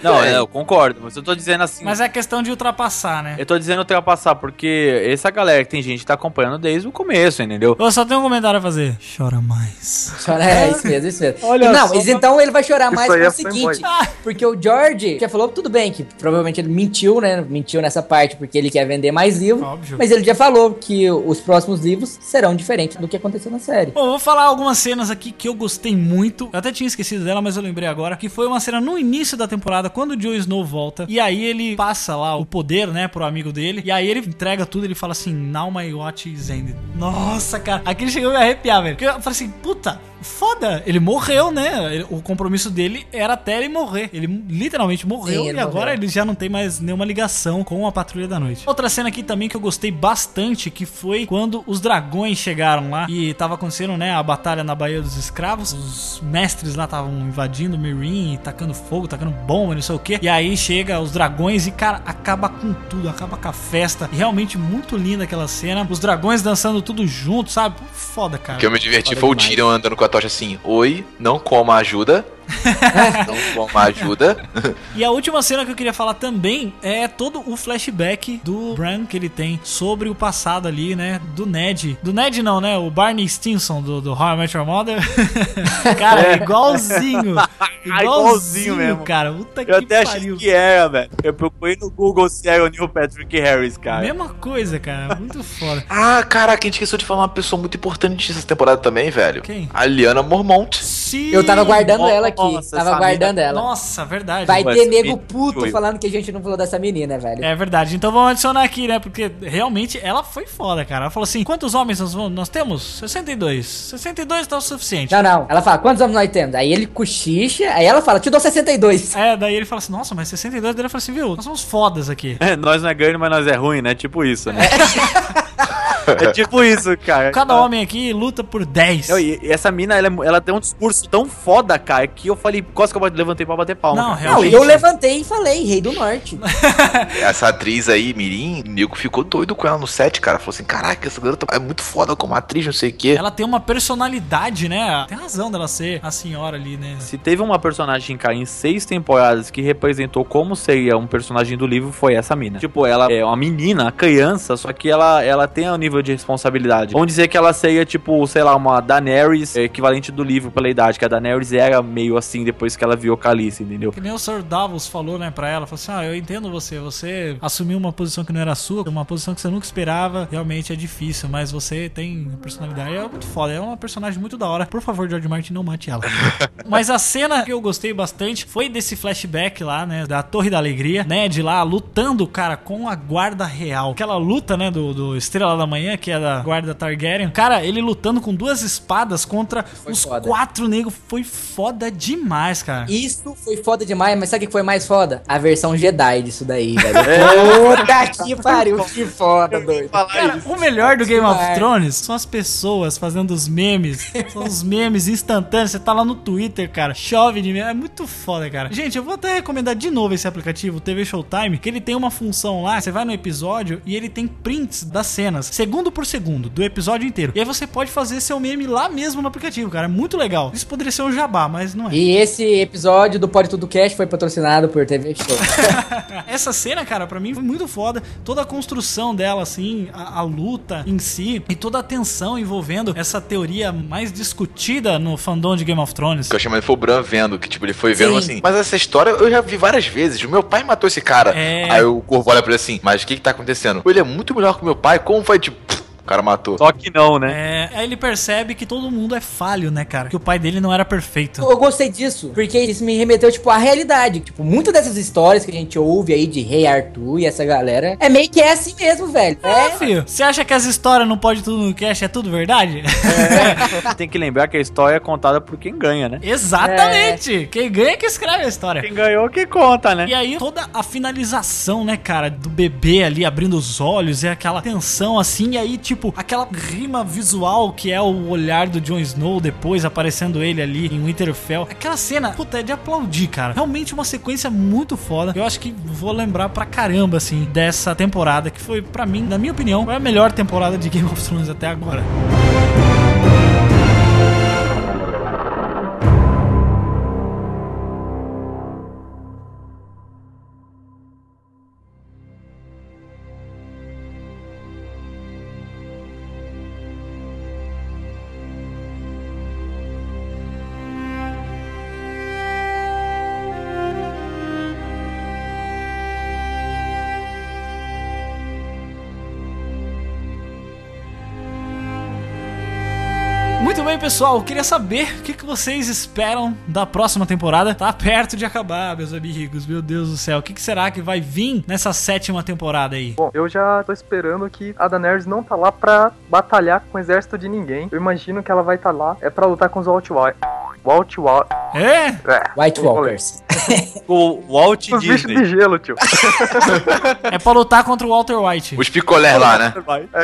Não, eu concordo, mas eu tô dizendo assim... Mas é questão de ultrapassar, né? Eu tô dizendo ultrapassar, porque essa galera que tem gente que tá acompanhando desde o começo, entendeu? Eu só tenho um comentário a fazer. Chora mais. Chora, isso mesmo. Olha, não, mas então ele vai chorar mais pelo seguinte, porque o George já falou, tudo bem, que provavelmente ele mentiu, né? Mentiu nessa parte, porque ele quer vender mais livros. Óbvio. Mas ele já falou que os próximos livros serão diferentes do que aconteceu na série. Bom, vou falar algumas cenas aqui que eu gostei muito. Eu até tinha esquecido dela, mas eu lembrei agora, que foi uma cena no início da temporada, quando o Jon Snow volta, e aí ele passa lá o poder, né, pro amigo dele, e aí ele entrega tudo, ele fala assim, now my watch is ended. Nossa, cara, aquele chegou a me arrepiar, velho. Eu falei assim, puta, foda, ele morreu, né? O compromisso dele era até ele morrer. Ele literalmente morreu. Sim, agora ele já não tem mais nenhuma ligação com a Patrulha da Noite. Outra cena aqui também que eu gostei bastante, que foi quando os dragões chegaram lá e tava acontecendo, né, a batalha na Baía dos Escravos. Os mestres lá estavam invadindo Meereen e tacando fogo, tacando bomba, não sei o que. E aí chega os dragões e, cara, acaba com tudo, acaba com a festa. E realmente muito linda aquela cena. Os dragões dançando tudo junto, sabe? Foda, cara. O que eu me diverti foi o Tyrion andando com a tocha assim, oi, não coma ajuda. Não com ajuda. E a última cena que eu queria falar também é todo o flashback do Bran que ele tem sobre o passado ali, né? Do Ned. Do Ned não, né? O Barney Stinson do How I Met Your Mother. Cara, é igualzinho. Igualzinho mesmo. Cara, puta eu que pariu. Eu até achei que era, velho. Eu procurei no Google se era o Neil Patrick Harris, cara. Mesma coisa, cara. Muito foda. Ah, caraca, a gente esqueceu de falar uma pessoa muito importante dessa temporada também, velho. Quem? A Lyanna Mormont. Sim. Eu tava guardando ela aqui. Nossa, tava guardando ela. Nossa, verdade. Vai ter nego puto falando que a gente não falou dessa menina, velho. É verdade. Então vamos adicionar aqui, né? Porque realmente ela foi foda, cara. Ela falou assim, quantos homens nós temos? 62. 62 tá o suficiente. Não. Ela fala, quantos homens nós temos? Aí ele cochicha, aí ela fala, te dou 62. É, daí ele fala assim, nossa, mas 62? Daí ela fala assim, viu, nós somos fodas aqui. É, nós não é ganho, mas nós é ruim, né? Tipo isso, né? É tipo isso, cara. Cada homem aqui luta por 10. E essa mina, ela tem um discurso tão foda, cara, que eu falei, quase que eu levantei pra bater palma. Não, realmente. Não, eu levantei e falei, Rei do Norte. Essa atriz aí, Mirim, o nego ficou doido com ela no set, cara. Falou assim, caraca, essa garota é muito foda como atriz, não sei o quê. Ela tem uma personalidade, né? Tem razão dela ser a senhora ali, né? Se teve uma personagem, cara, em 6 temporadas que representou como seria um personagem do livro, foi essa mina. Tipo, ela é uma menina, criança, só que ela tem um nível de responsabilidade. Vamos dizer que ela seria, tipo, sei lá, uma Daenerys, equivalente do livro pela idade, que a Daenerys era meio assim depois que ela viu Khaleesi, entendeu? Que nem o Sr. Davos falou, né, pra ela, falou assim, eu entendo você assumiu uma posição que não era sua, uma posição que você nunca esperava, realmente é difícil, mas você tem personalidade, é muito foda, é uma personagem muito da hora. Por favor, George Martin, não mate ela. Mas a cena que eu gostei bastante foi desse flashback lá, né, da Torre da Alegria, Ned lá lutando, cara, com a guarda real. Aquela luta, né, do Estrela da Manhã, que é da guarda Targaryen. Cara, ele lutando com 2 espadas contra foi os foda. 4 negros. Foi foda demais, cara. Isso foi foda demais, mas sabe o que foi mais foda? A versão Jedi disso daí, velho. Puta que pariu, que foda, doido. Cara, o melhor do Game of Thrones são as pessoas fazendo os memes. São os memes instantâneos. Você tá lá no Twitter, cara, chove de meme. É muito foda, cara. Gente, eu vou até recomendar de novo esse aplicativo, TV Showtime, que ele tem uma função lá, você vai no episódio e ele tem prints das cenas, segundo por segundo, do episódio inteiro. E aí você pode fazer seu meme lá mesmo no aplicativo, cara. É muito legal. Isso poderia ser um jabá, mas não é. E esse episódio do Pode Tudo Cast foi patrocinado por TV Show. Essa cena, cara, pra mim foi muito foda. Toda a construção dela, assim, a luta em si e toda a tensão envolvendo essa teoria mais discutida no fandom de Game of Thrones. Que eu chamei, foi o Bran vendo, que tipo, ele foi vendo assim, mas essa história eu já vi várias vezes. O meu pai matou esse cara. Aí o Corvo olha pra ele assim, mas o que tá acontecendo? Ele é muito melhor que meu pai, como vai, tipo... O cara matou. Só que não, né? Aí ele percebe que todo mundo é falho, né, cara? Que o pai dele não era perfeito. Eu gostei disso, porque isso me remeteu, tipo, à realidade. Tipo, muitas dessas histórias que a gente ouve aí de Rei Arthur e essa galera, é meio que é assim mesmo, velho. Filho. Você acha que as histórias não pode tudo no cast, é tudo verdade? Tem que lembrar que a história é contada por quem ganha, né? Exatamente! Quem ganha é que escreve a história. Quem ganhou que conta, né? E aí toda a finalização, né, cara, do bebê ali abrindo os olhos, é aquela tensão assim, e aí, tipo, aquela rima visual que é o olhar do Jon Snow depois aparecendo ele ali em Winterfell. Aquela cena, puta, é de aplaudir, cara. Realmente uma sequência muito foda. Eu acho que vou lembrar pra caramba, assim, dessa temporada que foi, pra mim, na minha opinião, foi a melhor temporada de Game of Thrones até agora. Pessoal, eu queria saber o que vocês esperam da próxima temporada. Tá perto de acabar, meus amigos. Meu Deus do céu. O que será que vai vir nessa 7ª temporada aí? Bom, eu já tô esperando que a Daenerys não tá lá pra batalhar com o exército de ninguém. Eu imagino que ela vai tá lá pra lutar com os White Walkers. White Walkers. O Walt Disney. Os bichos de gelo, tio. É pra lutar contra o Walter White. Os picolés lá, né?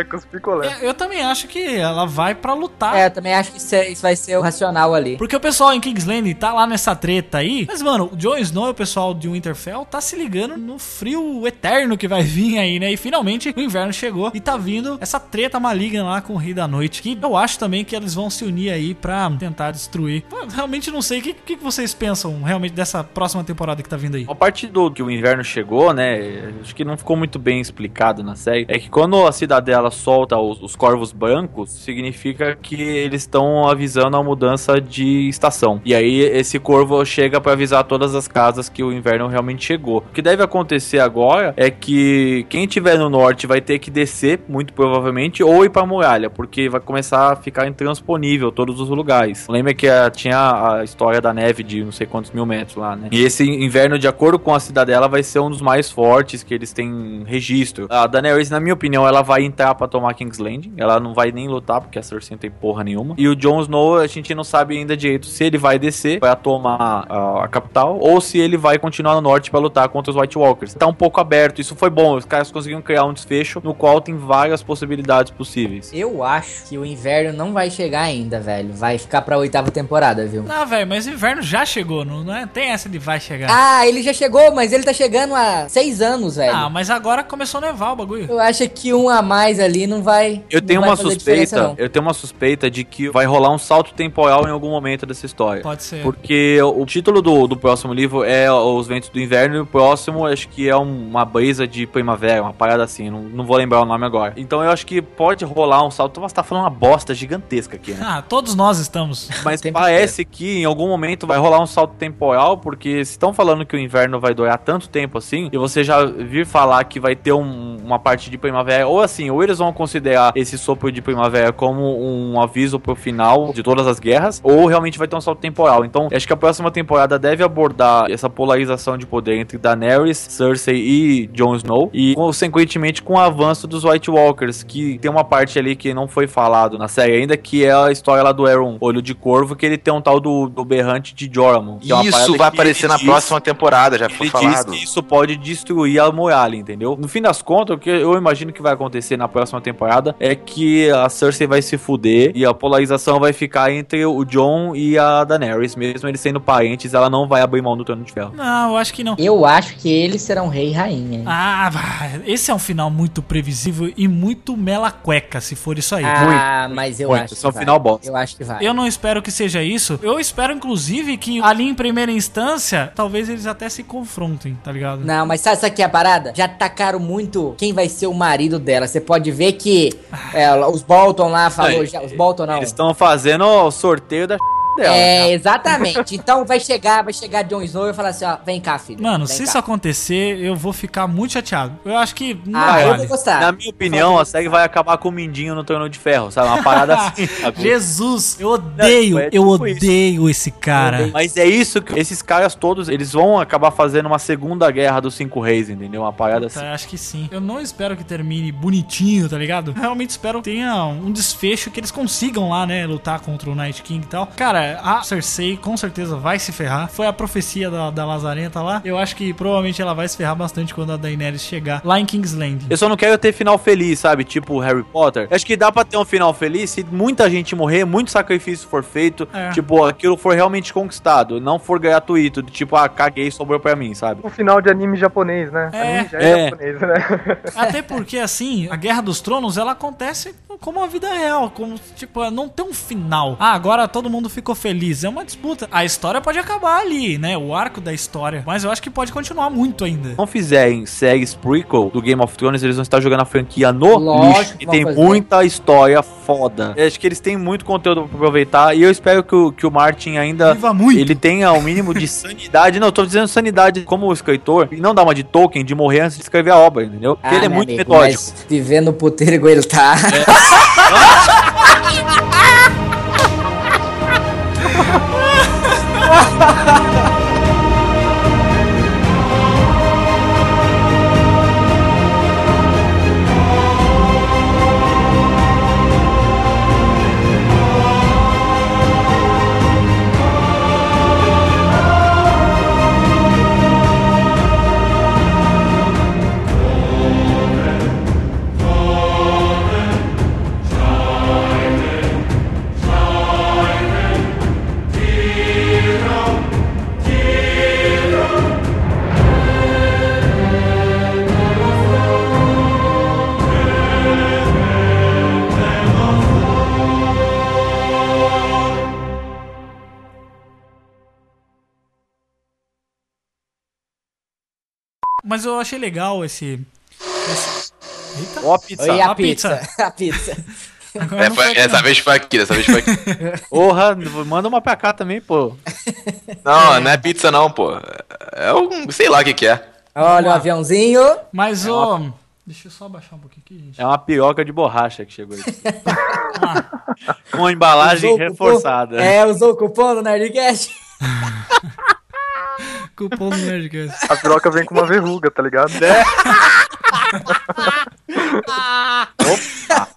Com os picolés. Eu também acho que ela vai pra lutar. Eu também acho que isso vai ser o racional ali. Porque o pessoal em King's Landing tá lá nessa treta aí. Mas, mano, o Jon Snow e o pessoal de Winterfell tá se ligando no frio eterno que vai vir aí, né? E finalmente o inverno chegou e tá vindo essa treta maligna lá com o Rei da Noite. Que eu acho também que eles vão se unir aí pra tentar destruir. Realmente não sei. O que vocês pensam realmente dessa próxima temporada que tá vindo aí? A parte do que o inverno chegou, né? Acho que não ficou muito bem explicado na série. É que quando a Cidadela solta os corvos brancos, significa que eles estão avisando a mudança de estação. E aí esse corvo chega pra avisar todas as casas que o inverno realmente chegou. O que deve acontecer agora é que quem tiver no norte vai ter que descer, muito provavelmente, ou ir pra muralha, porque vai começar a ficar intransponível todos os lugares. Lembra que tinha a história da neve de não sei quantos mil metros lá, né? E esse inverno, de acordo com a Cidadela, vai ser um dos mais fortes que eles têm registro. A Daenerys, na minha opinião, ela vai entrar pra tomar King's Landing. Ela não vai nem lutar, porque a Cersei não tem porra nenhuma. E o Jon Snow, a gente não sabe ainda direito se ele vai descer, vai tomar a capital, ou se ele vai continuar no norte pra lutar contra os White Walkers. Tá um pouco aberto, isso foi bom. Os caras conseguiram criar um desfecho no qual tem várias possibilidades possíveis. Eu acho que o inverno não vai chegar ainda, velho. Vai ficar pra 8ª temporada, viu? Não, velho, mas o inverno já chegou, não é? Tem essa de vai chegar. Ah, ele já chegou, mas ele tá chegando há 6 anos, velho. Ah, mas agora começou a nevar o bagulho. Eu acho que um a mais ali não vai... Eu tenho uma suspeita de que vai rolar um salto temporal em algum momento dessa história. Pode ser. Porque o título do próximo livro é Os Ventos do Inverno, e o próximo acho que é uma brisa de primavera, uma parada assim, não vou lembrar o nome agora. Então eu acho que pode rolar um salto, mas tá falando uma bosta gigantesca aqui, né? Ah, todos nós estamos. Mas parece que em algum momento vai rolar um salto temporal, porque se estão falando que o inverno vai durar tanto tempo assim, e você já vir falar que vai ter uma parte de primavera, ou assim, ou eles vão considerar esse sopro de primavera como um aviso pro final de todas as guerras, ou realmente vai ter um salto temporal. Então, acho que a próxima temporada deve abordar essa polarização de poder entre Daenerys, Cersei e Jon Snow, e consequentemente com o avanço dos White Walkers, que tem uma parte ali que não foi falado na série ainda, que é a história lá do Aeron, Olho de Corvo, que ele tem um tal do berrante de Jormund. Isso vai aparecer na próxima temporada, já foi falado. Isso pode destruir a muralha, entendeu? No fim das contas, o que eu imagino que vai acontecer na próxima temporada é que a Cersei vai se fuder e a polarização vai ficar entre o Jon e a Daenerys, mesmo eles sendo parentes, ela não vai abrir mão do Trono de Ferro. Não, eu acho que não. Eu acho que eles serão rei e rainha, hein? Ah, esse é um final muito previsível e muito mela cueca, se for isso aí. Ah, muito, mas eu muito, acho que vai. Final bosta. Eu acho que vai. Eu não espero que seja isso. Eu espero, inclusive, que ali em primeira instância, talvez eles até se confrontem, tá ligado? Não, mas sabe isso aqui é a parada? Já tacaram muito quem vai ser o marido dela. Você pode ver que os Bolton lá falou... os Bolton não. Eles estão fazendo o sorteio da... dela, exatamente. Então vai chegar Jon Snow e vai falar assim, ó, vem cá, filho. Mano, se isso acontecer, eu vou ficar muito chateado. Eu acho que não vale. Eu vou gostar. Na minha opinião, a série vai acabar com o Mindinho no Trono de Ferro, sabe? Uma parada assim. Jesus, eu odeio esse cara. Odeio. Mas é isso que esses caras todos, eles vão acabar fazendo uma segunda guerra dos 5 reis, entendeu? Uma parada assim. Acho que sim. Eu não espero que termine bonitinho, tá ligado? Eu realmente espero que tenha um desfecho que eles consigam lá, né, lutar contra o Night King e tal. Cara, a Cersei com certeza vai se ferrar. Foi a profecia da Lazarenta lá. Eu acho que provavelmente ela vai se ferrar bastante quando a Daenerys chegar lá em King's Landing. Eu só não quero ter final feliz, sabe? Tipo Harry Potter. Acho que dá pra ter um final feliz se muita gente morrer, muito sacrifício for feito, tipo, aquilo for realmente conquistado, não for gratuito, tipo, caguei, sobrou pra mim, sabe? Um final de anime japonês, né? Anime já é japonês, né? Até porque, assim, a Guerra dos Tronos, ela acontece como a vida real, como, tipo, não tem um final. Ah, agora todo mundo ficou feliz, é uma disputa. A história pode acabar ali, né? O arco da história. Mas eu acho que pode continuar muito ainda. Se não fizerem séries prequel do Game of Thrones, eles vão estar jogando a franquia no lixo. E tem muita história foda. Eu acho que eles têm muito conteúdo pra aproveitar. E eu espero que o Martin ainda... viva muito. Ele tenha o mínimo de sanidade. Não, eu tô dizendo sanidade como escritor. E não dá uma de Tolkien, de morrer antes de escrever a obra, entendeu? Porque ele é muito metódico. Mas vivendo o puteiro igual ele tá... Mas eu achei legal esse... Eita. Ó, a pizza. A pizza. Dessa vez foi aqui. Porra, manda uma pra cá também, pô. Não é pizza não, pô. É um... sei lá o que é. Olha o aviãozinho. Mas deixa eu só baixar um pouquinho aqui, gente. É uma piroca de borracha que chegou aqui. Com embalagem reforçada. Usou o cupom do Nerdcast. Desculpa o nerdcast. A piroca vem com uma verruga, tá ligado? Né? Opa!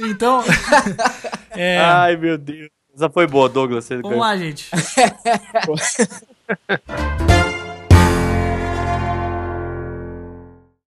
Então... é... ai, meu Deus. Essa foi boa, Douglas. Vamos lá, gente.